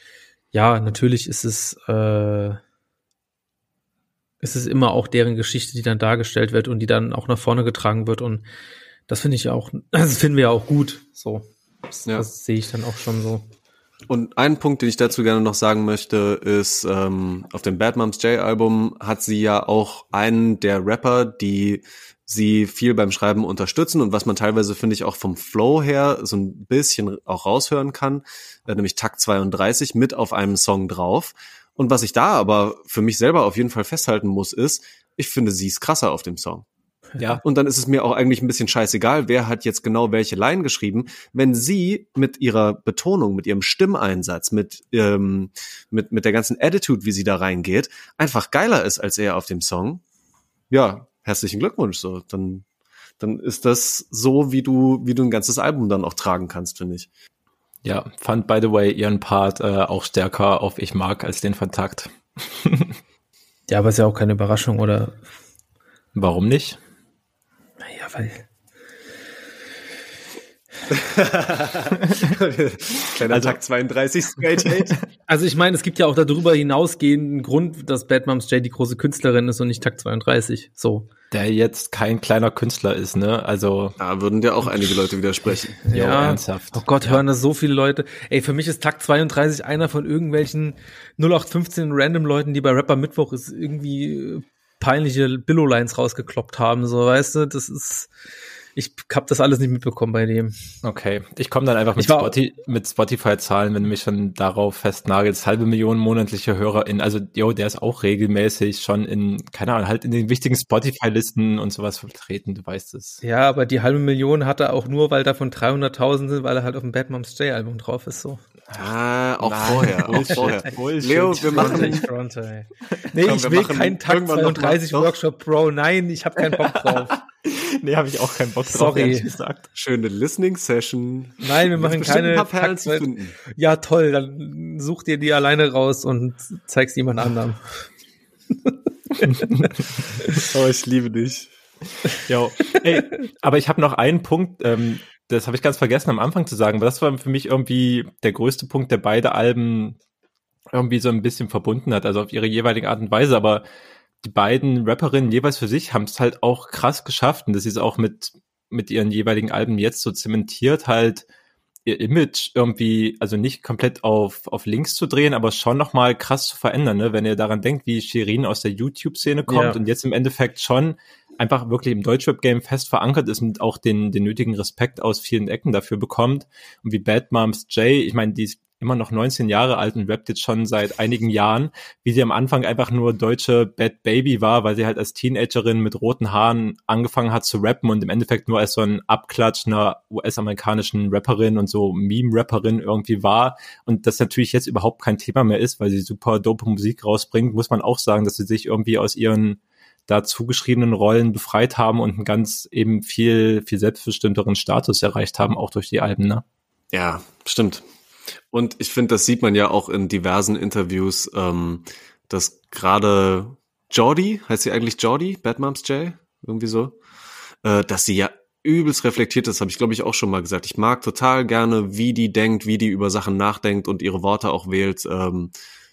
ja, natürlich ist es, äh, ist es immer auch deren Geschichte, die dann dargestellt wird und die dann auch nach vorne getragen wird. Und das finde ich auch, das finden wir ja auch gut. So, das, ja. das sehe ich dann auch schon so. Und ein Punkt, den ich dazu gerne noch sagen möchte, ist, ähm, auf dem badmomzjay-Album hat sie ja auch einen der Rapper, die sie viel beim Schreiben unterstützen und was man teilweise, finde ich, auch vom Flow her so ein bisschen auch raushören kann, nämlich Takt zweiunddreißig mit auf einem Song drauf. Und was ich da aber für mich selber auf jeden Fall festhalten muss, ist, ich finde, sie ist krasser auf dem Song. Ja. Und dann ist es mir auch eigentlich ein bisschen scheißegal, wer hat jetzt genau welche Line geschrieben, wenn sie mit ihrer Betonung, mit ihrem Stimmeinsatz, mit ähm, mit mit der ganzen Attitude, wie sie da reingeht, einfach geiler ist als er auf dem Song. Ja, herzlichen Glückwunsch, so, dann, dann ist das so, wie du, wie du ein ganzes Album dann auch tragen kannst, finde ich. Ja, fand, by the way, ihren Part äh, auch stärker auf Ich Mag als den von Takt. Ja, aber ist ja auch keine Überraschung, oder? Warum nicht? Naja, weil Kleiner also, Takt zweiunddreißig Straight Hate. Also ich meine, es gibt ja auch darüber hinausgehenden Grund, dass badmomzjay die große Künstlerin ist und nicht Takt zweiunddreißig. So. Der jetzt kein kleiner Künstler ist, ne? Also da würden ja auch einige Leute widersprechen. Ja, ja, ernsthaft. Oh Gott, hören das so viele Leute. Ey, für mich ist Takt zweiunddreißig einer von irgendwelchen null acht fünfzehn random Leuten, die bei Rapper Mittwoch ist irgendwie peinliche Billow-Lines rausgekloppt haben, so, weißt du, das ist, ich hab das alles nicht mitbekommen bei dem. Okay, ich komme dann einfach mit, Spoti- mit Spotify-Zahlen, wenn du mich schon darauf festnagelst, halbe Million monatliche Hörer in, also, yo, der ist auch regelmäßig schon in, keine Ahnung, halt in den wichtigen Spotify-Listen und sowas vertreten, du weißt es. Ja, aber die halbe Million hat er auch nur, weil davon dreihunderttausend sind, weil er halt auf dem badmomzjay-Album drauf ist, so. Ah, auch Nein, vorher, Bullshit, auch vorher. Bullshit. Leo, wir machen... Nee, Komm, ich will keinen Takt zweiunddreißig-Workshop, Bro. Nein, ich habe keinen Bock drauf. Nee, habe ich auch keinen Bock drauf, ehrlich gesagt. Schöne Listening-Session. Nein, wir machen keine... Takt- zu finden. Ja, toll, dann such dir die alleine raus und zeig's jemand anderem. Oh, ich liebe dich. Jo. Ey, aber ich habe noch einen Punkt... Ähm, das habe ich ganz vergessen am Anfang zu sagen, aber das war für mich irgendwie der größte Punkt, der beide Alben irgendwie so ein bisschen verbunden hat, also auf ihre jeweilige Art und Weise, aber die beiden Rapperinnen jeweils für sich haben es halt auch krass geschafft, und das ist auch mit mit ihren jeweiligen Alben jetzt so zementiert, halt ihr Image irgendwie, also nicht komplett auf auf links zu drehen, aber schon nochmal krass zu verändern, ne? Wenn ihr daran denkt, wie Shirin aus der YouTube-Szene kommt, ja, und jetzt im Endeffekt schon einfach wirklich im Deutschrap-Game fest verankert ist und auch den den nötigen Respekt aus vielen Ecken dafür bekommt. Und wie badmomzjay, ich meine, die ist immer noch neunzehn Jahre alt und rappt jetzt schon seit einigen Jahren, wie sie am Anfang einfach nur deutsche Bad Baby war, weil sie halt als Teenagerin mit roten Haaren angefangen hat zu rappen und im Endeffekt nur als so ein Abklatsch einer U S-amerikanischen Rapperin und so Meme-Rapperin irgendwie war. Und das natürlich jetzt überhaupt kein Thema mehr ist, weil sie super dope Musik rausbringt, muss man auch sagen, dass sie sich irgendwie aus ihren da zugeschriebenen Rollen befreit haben und einen ganz eben viel viel selbstbestimmteren Status erreicht haben, auch durch die Alben, ne? Ja, stimmt. Und ich finde, das sieht man ja auch in diversen Interviews, ähm, dass gerade Jordi, heißt sie eigentlich Jordi, badmomzjay, irgendwie so, äh, dass sie ja übelst reflektiert ist, habe ich, glaube ich, auch schon mal gesagt. Ich mag total gerne, wie die denkt, wie die über Sachen nachdenkt und ihre Worte auch wählt, ähm,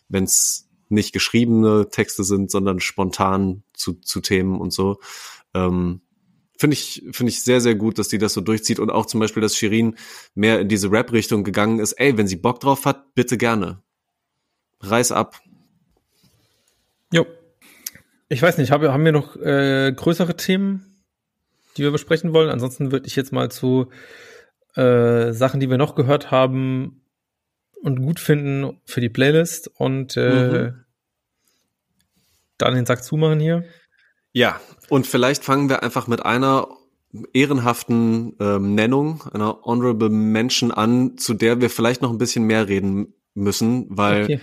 wenn es nicht geschriebene Texte sind, sondern spontan zu, zu Themen und so. Ähm, finde ich, finde ich sehr, sehr gut, dass die das so durchzieht und auch zum Beispiel, dass Shirin mehr in diese Rap-Richtung gegangen ist. Ey, wenn sie Bock drauf hat, bitte gerne. Reiß ab. Jo. Ich weiß nicht, hab, haben wir noch äh, größere Themen, die wir besprechen wollen? Ansonsten würde ich jetzt mal zu äh, Sachen, die wir noch gehört haben, und gut finden für die Playlist und äh, mhm. dann den Sack zumachen hier. Ja, und vielleicht fangen wir einfach mit einer ehrenhaften ähm, Nennung, einer Honorable Mention an, zu der wir vielleicht noch ein bisschen mehr reden müssen, weil okay.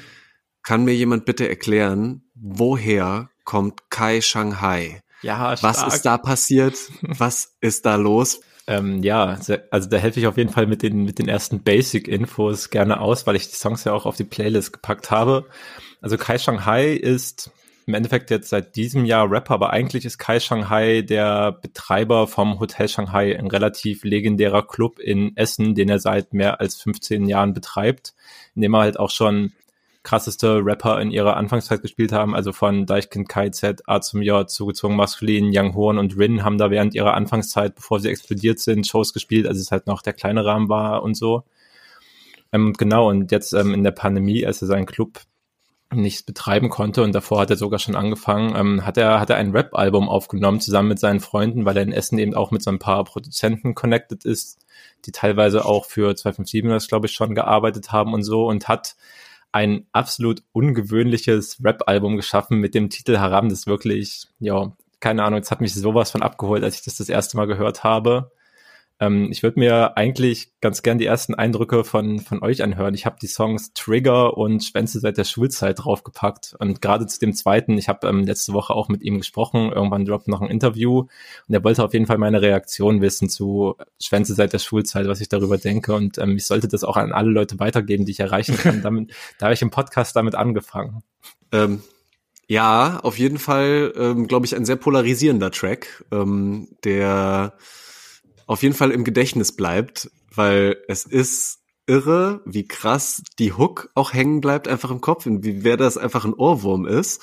Kann mir jemand bitte erklären, woher kommt Kay Shanghai? Ja, stark. Was ist da passiert? Was ist da los? Ähm, ja, also da helfe ich auf jeden Fall mit den mit den ersten Basic-Infos gerne aus, weil ich die Songs ja auch auf die Playlist gepackt habe. Also Kay Shanghai ist im Endeffekt jetzt seit diesem Jahr Rapper, aber eigentlich ist Kay Shanghai der Betreiber vom Hotel Shanghai, ein relativ legendärer Club in Essen, den er seit mehr als fünfzehn Jahren betreibt, in dem er halt auch schon krasseste Rapper in ihrer Anfangszeit gespielt haben, also von Deichkind, K Z, A zum J, Zugezogen Maskulin, Young Horn und Rin haben da während ihrer Anfangszeit, bevor sie explodiert sind, Shows gespielt, als es halt noch der kleine Rahmen war und so. Ähm, genau, und jetzt ähm, in der Pandemie, als er seinen Club nicht betreiben konnte und davor hat er sogar schon angefangen, ähm, hat er hat er ein Rap-Album aufgenommen, zusammen mit seinen Freunden, weil er in Essen eben auch mit so ein paar Produzenten connected ist, die teilweise auch für zwei fünf sieben, glaube ich, schon gearbeitet haben und so, und hat ein absolut ungewöhnliches Rap-Album geschaffen mit dem Titel Haram. Das ist wirklich, ja, keine Ahnung, das hat mich sowas von abgeholt, als ich das das erste Mal gehört habe. Ähm, ich würde mir eigentlich ganz gern die ersten Eindrücke von von euch anhören. Ich habe die Songs Trigger und Schwänze seit der Schulzeit draufgepackt. Und gerade zu dem zweiten, ich habe ähm, letzte Woche auch mit ihm gesprochen, irgendwann droppt noch ein Interview. Und er wollte auf jeden Fall meine Reaktion wissen zu Schwänze seit der Schulzeit, was ich darüber denke. Und ähm, ich sollte das auch an alle Leute weitergeben, die ich erreichen kann. Damit, da habe ich im Podcast damit angefangen. Ähm. Ja, auf jeden Fall, ähm, glaube ich, ein sehr polarisierender Track, ähm, der auf jeden Fall im Gedächtnis bleibt, weil es ist irre, wie krass die Hook auch hängen bleibt einfach im Kopf und wie wer das einfach ein Ohrwurm ist.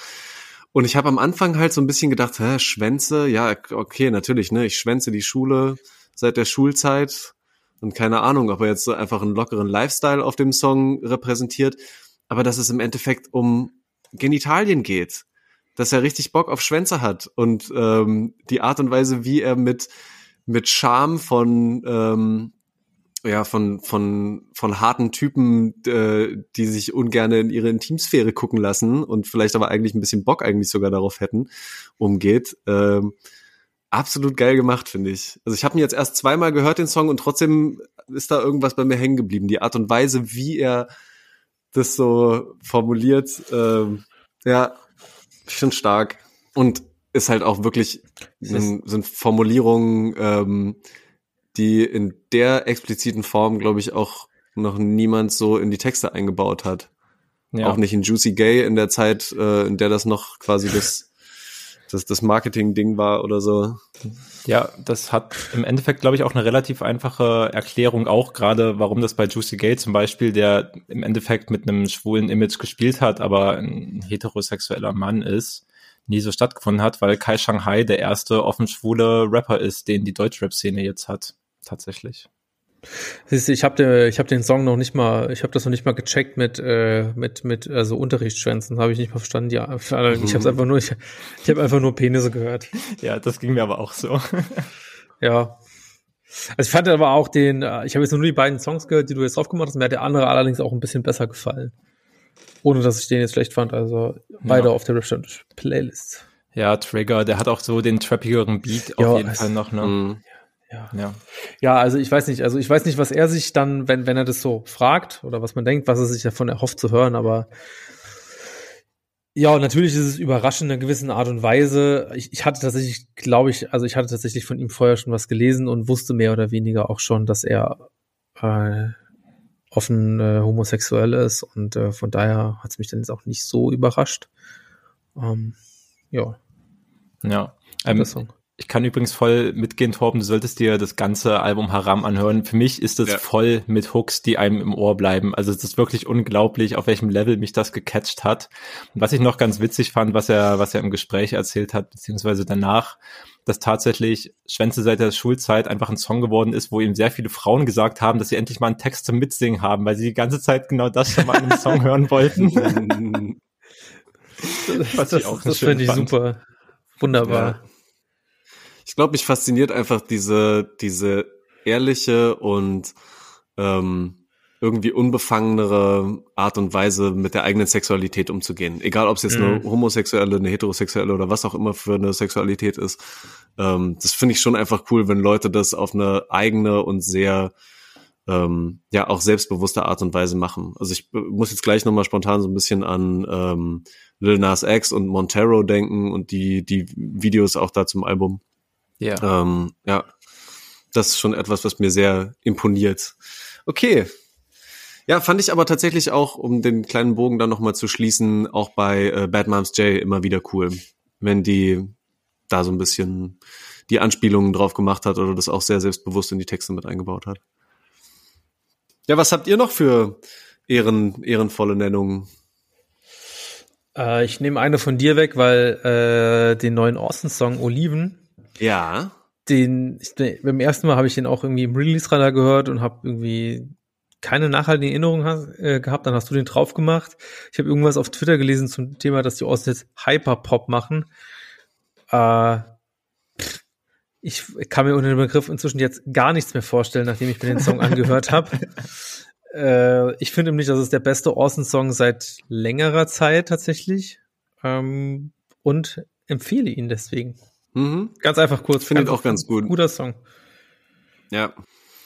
Und ich habe am Anfang halt so ein bisschen gedacht, hä, Schwänze, ja, okay, natürlich, ne, ich schwänze die Schule seit der Schulzeit und keine Ahnung, ob er jetzt so einfach einen lockeren Lifestyle auf dem Song repräsentiert, aber dass es im Endeffekt um Genitalien geht, dass er richtig Bock auf Schwänze hat und ähm, die Art und Weise, wie er mit mit Charme von ähm, ja, von, von, von harten Typen, äh, die sich ungerne in ihre Intimsphäre gucken lassen und vielleicht aber eigentlich ein bisschen Bock eigentlich sogar darauf hätten, umgeht. Ähm, absolut geil gemacht, finde ich. Also ich habe ihn jetzt erst zweimal gehört, den Song, und trotzdem ist da irgendwas bei mir hängen geblieben. Die Art und Weise, wie er das so formuliert, ähm, ja, schon stark. Und ist halt auch wirklich, sind, sind Formulierungen, ähm, die in der expliziten Form, glaube ich, auch noch niemand so in die Texte eingebaut hat. Ja. Auch nicht in Juicy Gay in der Zeit, äh, in der das noch quasi das, das, das Marketing-Ding war oder so. Ja, das hat im Endeffekt, glaube ich, auch eine relativ einfache Erklärung auch gerade, warum das bei Juicy Gay zum Beispiel, der im Endeffekt mit einem schwulen Image gespielt hat, aber ein heterosexueller Mann ist, nie so stattgefunden hat, weil Kay Shanghai der erste offen schwule Rapper ist, den die Deutschrap-Szene jetzt hat. Tatsächlich. Siehst du, ich habe den, ich habe den Song noch nicht mal, ich habe das noch nicht mal gecheckt mit äh, mit mit also Unterrichtsschwänzen, habe ich nicht mal verstanden. Ja, ich habe es einfach nur, ich, ich habe einfach nur Penisse gehört. Ja, das ging mir aber auch so. Ja. Also ich fand aber auch den, ich habe jetzt nur die beiden Songs gehört, die du jetzt aufgemacht hast, mir hat der andere allerdings auch ein bisschen besser gefallen. Ohne dass ich den jetzt schlecht fand, also beide ja. auf der Rap-Playlist. Ja, Trigger, der hat auch so den trappigeren Beat ja, auf jeden also, Fall noch, ne? Mm. Ja. Ja. ja, also ich weiß nicht, also ich weiß nicht, was er sich dann, wenn wenn er das so fragt oder was man denkt, was er sich davon erhofft zu hören, aber ja, und natürlich ist es überraschend in einer gewissen Art und Weise. Ich, ich hatte tatsächlich, glaube ich, also ich hatte tatsächlich von ihm vorher schon was gelesen und wusste mehr oder weniger auch schon, dass er äh, offen äh, homosexuell ist und äh, von daher hat es mich dann jetzt auch nicht so überrascht. Ähm, ja. Ja. Ähm, Song. Ich kann übrigens voll mitgehen, Torben, du solltest dir das ganze Album Haram anhören. Für mich ist es ja. voll mit Hooks, die einem im Ohr bleiben. Also es ist wirklich unglaublich, auf welchem Level mich das gecatcht hat. Und was ich noch ganz witzig fand, was er, was er im Gespräch erzählt hat, beziehungsweise danach, dass tatsächlich Schwänze seit der Schulzeit einfach ein Song geworden ist, wo ihm sehr viele Frauen gesagt haben, dass sie endlich mal einen Text zum Mitsingen haben, weil sie die ganze Zeit genau das schon mal in einem Song hören wollten. Was ich auch das finde ich fand. Super. Wunderbar. Ja. Ich glaube, mich fasziniert einfach diese diese ehrliche und ähm, irgendwie unbefangenere Art und Weise, mit der eigenen Sexualität umzugehen. Egal, ob es jetzt mm. eine homosexuelle, eine heterosexuelle oder was auch immer für eine Sexualität ist. Ähm, das finde ich schon einfach cool, wenn Leute das auf eine eigene und sehr, ähm, ja, auch selbstbewusste Art und Weise machen. Also ich äh, muss jetzt gleich nochmal spontan so ein bisschen an ähm, Lil Nas X und Montero denken und die die Videos auch da zum Album. Ja. Ähm, ja, das ist schon etwas, was mir sehr imponiert. Okay. Ja, fand ich aber tatsächlich auch, um den kleinen Bogen dann nochmal zu schließen, auch bei äh, badmomzjay immer wieder cool, wenn die da so ein bisschen die Anspielungen drauf gemacht hat oder das auch sehr selbstbewusst in die Texte mit eingebaut hat. Ja, was habt ihr noch für ehren, ehrenvolle Nennungen? Äh, ich nehme eine von dir weg, weil äh, den neuen Orsons-Song Oliven, ja. Den, ich, beim ersten Mal habe ich den auch irgendwie im Release-Radar gehört und habe irgendwie keine nachhaltige Erinnerung has, äh, gehabt. Dann hast du den drauf gemacht. Ich habe irgendwas auf Twitter gelesen zum Thema, dass die Orsons jetzt Hyperpop machen. Äh, ich kann mir unter dem Begriff inzwischen jetzt gar nichts mehr vorstellen, nachdem ich mir den Song angehört habe. Äh, ich finde nämlich, das ist der beste Orsons-Song seit längerer Zeit tatsächlich. Ähm, und empfehle ihn deswegen. Mhm. Ganz einfach kurz. Finde ich auch ganz gut. Guter Song. Ja.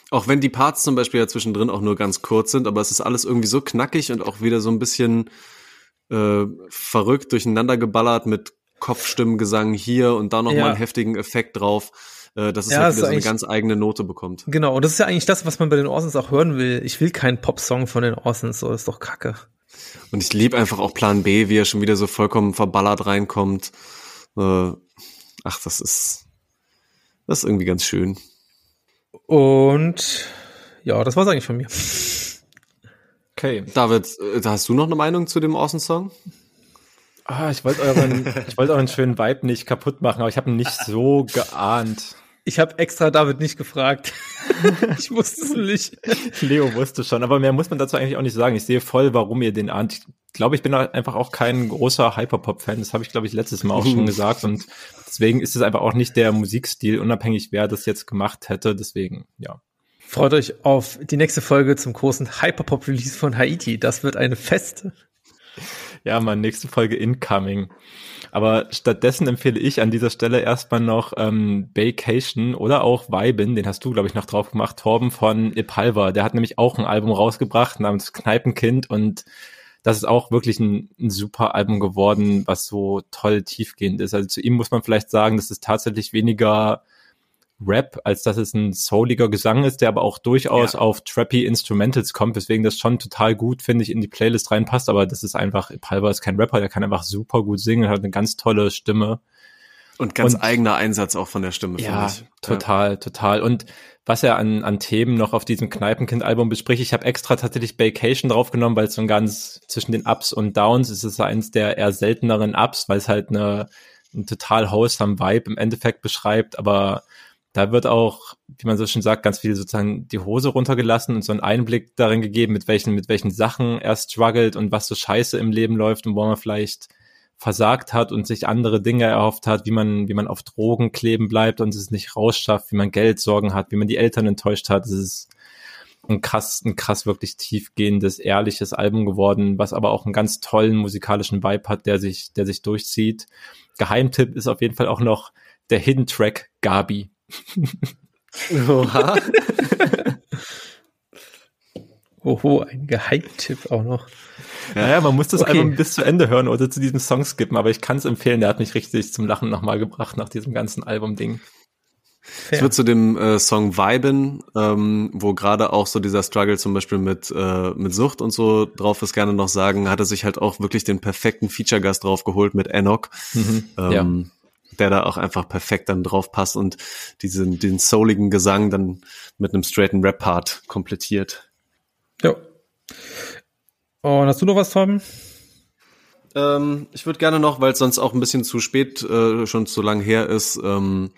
Auch wenn die Parts zum Beispiel ja zwischendrin auch nur ganz kurz sind, aber es ist alles irgendwie so knackig und auch wieder so ein bisschen äh, verrückt durcheinander geballert mit Kopfstimmengesang hier und da nochmal ja. einen heftigen Effekt drauf, äh, dass es ja, halt wieder so eine ganz eigene Note bekommt. Genau, und das ist ja eigentlich das, was man bei den Orsons auch hören will. Ich will keinen Pop-Song von den Orsons, so ist doch kacke. Und ich liebe einfach auch Plan B, wie er schon wieder so vollkommen verballert reinkommt. Äh, Ach, das ist, das ist irgendwie ganz schön. Und ja, das war's eigentlich von mir. Okay, David, hast du noch eine Meinung zu dem Orsons-Song? Ah, ich wollte euren, ich wollte euren schönen Vibe nicht kaputt machen, aber ich habe ihn nicht so geahnt. Ich habe extra David nicht gefragt. Ich wusste es nicht. Leo wusste schon, aber mehr muss man dazu eigentlich auch nicht sagen. Ich sehe voll, warum ihr den ahnt. Ich glaube, ich bin einfach auch kein großer Hyperpop-Fan. Das habe ich, glaube ich, letztes Mal auch schon gesagt. Und deswegen ist es einfach auch nicht der Musikstil, unabhängig, wer das jetzt gemacht hätte. Deswegen, ja. Freut euch auf die nächste Folge zum großen Hyperpop-Release von Haiti. Das wird eine Feste. Ja, Mann, nächste Folge incoming. Aber stattdessen empfehle ich an dieser Stelle erstmal noch ähm, Vacation oder auch Vibin, den hast du, glaube ich, noch drauf gemacht, Torben von Ipalva. Der hat nämlich auch ein Album rausgebracht namens Kneipenkind und das ist auch wirklich ein, ein super Album geworden, was so toll tiefgehend ist. Also zu ihm muss man vielleicht sagen, das ist tatsächlich weniger Rap, als dass es ein souliger Gesang ist, der aber auch durchaus ja. auf trappy Instrumentals kommt, weswegen das schon total gut, finde ich, in die Playlist reinpasst, aber das ist einfach, Palva ist kein Rapper, der kann einfach super gut singen, hat eine ganz tolle Stimme. Und ganz und, eigener Einsatz auch von der Stimme, ja, finde ich. Total, ja, total. Und was er an, an Themen noch auf diesem Kneipenkind-Album bespricht, ich habe extra tatsächlich Vacation draufgenommen, weil es so ein ganz, zwischen den Ups und Downs ist es eins der eher selteneren Ups, weil es halt eine, einen total wholesome Vibe im Endeffekt beschreibt, aber da wird auch, wie man so schön sagt, ganz viel sozusagen die Hose runtergelassen und so einen Einblick darin gegeben, mit welchen mit welchen Sachen er struggelt und was so scheiße im Leben läuft und wo man vielleicht versagt hat und sich andere Dinge erhofft hat, wie man wie man auf Drogen kleben bleibt und es nicht rausschafft, wie man Geldsorgen hat, wie man die Eltern enttäuscht hat. Es ist ein krass, ein krass wirklich tiefgehendes, ehrliches Album geworden, was aber auch einen ganz tollen musikalischen Vibe hat, der sich der sich durchzieht. Geheimtipp ist auf jeden Fall auch noch der Hidden Track Gabi. Oha. Oho, ein Geheimtipp auch noch. Naja, man muss das okay. Album bis zu Ende hören oder zu diesem Song skippen, aber ich kann es empfehlen, der hat mich richtig zum Lachen nochmal gebracht nach diesem ganzen Album-Ding. Ich würde zu dem äh, Song Viben, ähm, wo gerade auch so dieser Struggle zum Beispiel mit äh, mit Sucht und so drauf ist, gerne noch sagen, hat er sich halt auch wirklich den perfekten Feature-Gast draufgeholt mit Enoch. Mhm, ähm, ja. der da auch einfach perfekt dann drauf passt und diesen, den souligen Gesang dann mit einem straighten Rap-Part komplettiert. Ja. Und hast du noch was, Tom? Ähm, ich würde gerne noch, weil es sonst auch ein bisschen zu spät, äh, schon zu lang her ist, ähm,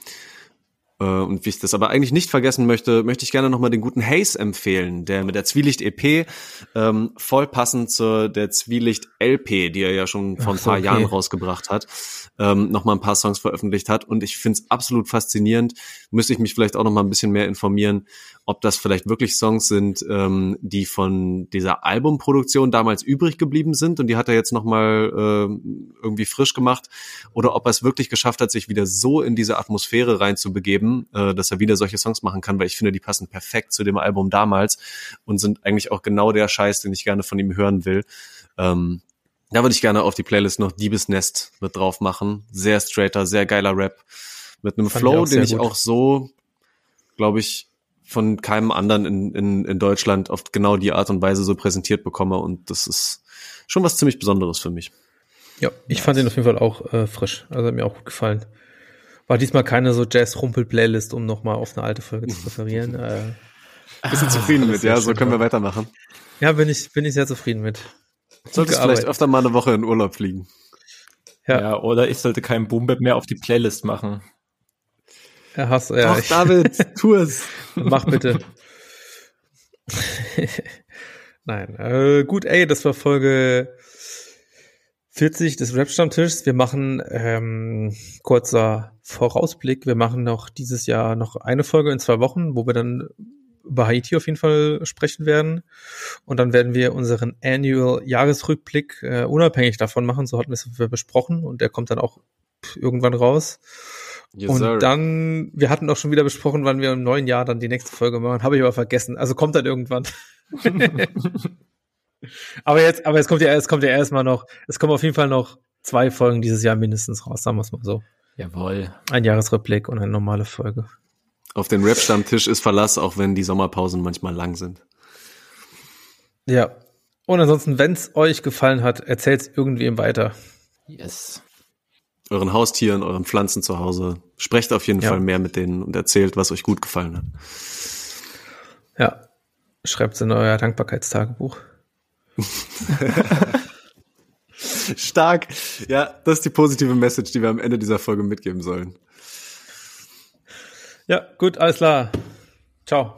äh, und wie ich das aber eigentlich nicht vergessen möchte, möchte ich gerne nochmal den guten Hayes empfehlen, der mit der Zwielicht-E P ähm, voll passend zur der Zwielicht-L P, die er ja schon vor Ach, ein paar okay. Jahren rausgebracht hat, Ähm, noch mal ein paar Songs veröffentlicht hat und ich finde es absolut faszinierend, müsste ich mich vielleicht auch noch mal ein bisschen mehr informieren, ob das vielleicht wirklich Songs sind, ähm, die von dieser Albumproduktion damals übrig geblieben sind und die hat er jetzt noch mal äh, irgendwie frisch gemacht oder ob er es wirklich geschafft hat, sich wieder so in diese Atmosphäre reinzubegeben, äh, dass er wieder solche Songs machen kann, weil ich finde, die passen perfekt zu dem Album damals und sind eigentlich auch genau der Scheiß, den ich gerne von ihm hören will. Ähm, Da würde ich gerne auf die Playlist noch Diebesnest mit drauf machen. Sehr straighter, sehr geiler Rap. Mit einem Fand Flow, ich den ich gut. auch so, glaube ich, von keinem anderen in, in, in Deutschland auf genau die Art und Weise so präsentiert bekomme. Und das ist schon was ziemlich Besonderes für mich. Ja, ich nice. fand den auf jeden Fall auch äh, frisch. Also hat mir auch gut gefallen. War diesmal keine so Jazz-Rumpel-Playlist, um nochmal auf eine alte Folge zu referieren. Äh, bisschen ah, zufrieden mit, ja. So können wir weitermachen. Ja, bin ich, bin ich sehr zufrieden mit. Solltest du vielleicht öfter mal eine Woche in Urlaub fliegen. Ja, ja oder ich sollte keinen Boom-Bap mehr auf die Playlist machen. Ja, hast du, ja. Doch, David, tu es. Mach bitte. Nein, äh, gut, ey, das war Folge vierzig des Rap-Stammtischs. Wir machen, ähm, kurzer Vorausblick, wir machen noch dieses Jahr noch eine Folge in zwei Wochen, wo wir dann über Haiti auf jeden Fall sprechen werden. Und dann werden wir unseren Annual-Jahresrückblick äh, unabhängig davon machen. So hatten wir es besprochen. Und der kommt dann auch irgendwann raus. Yes, und sir. Dann, wir hatten auch schon wieder besprochen, wann wir im neuen Jahr dann die nächste Folge machen. Habe ich aber vergessen. Also kommt dann irgendwann. aber jetzt, aber jetzt kommt ja, jetzt kommt ja erstmal noch, es kommen auf jeden Fall noch zwei Folgen dieses Jahr mindestens raus. Sagen wir es mal so. Jawohl. Ein Jahresrückblick und eine normale Folge. Auf den Rap-Stammtisch ist Verlass, auch wenn die Sommerpausen manchmal lang sind. Ja. Und ansonsten, wenn es euch gefallen hat, erzählt es irgendwem weiter. Yes. Euren Haustieren, euren Pflanzen zu Hause. Sprecht auf jeden ja. Fall mehr mit denen und erzählt, was euch gut gefallen hat. Ja. Schreibt es in euer Dankbarkeitstagebuch. Stark. Ja, das ist die positive Message, die wir am Ende dieser Folge mitgeben sollen. Ja, gut, alles klar. Ciao.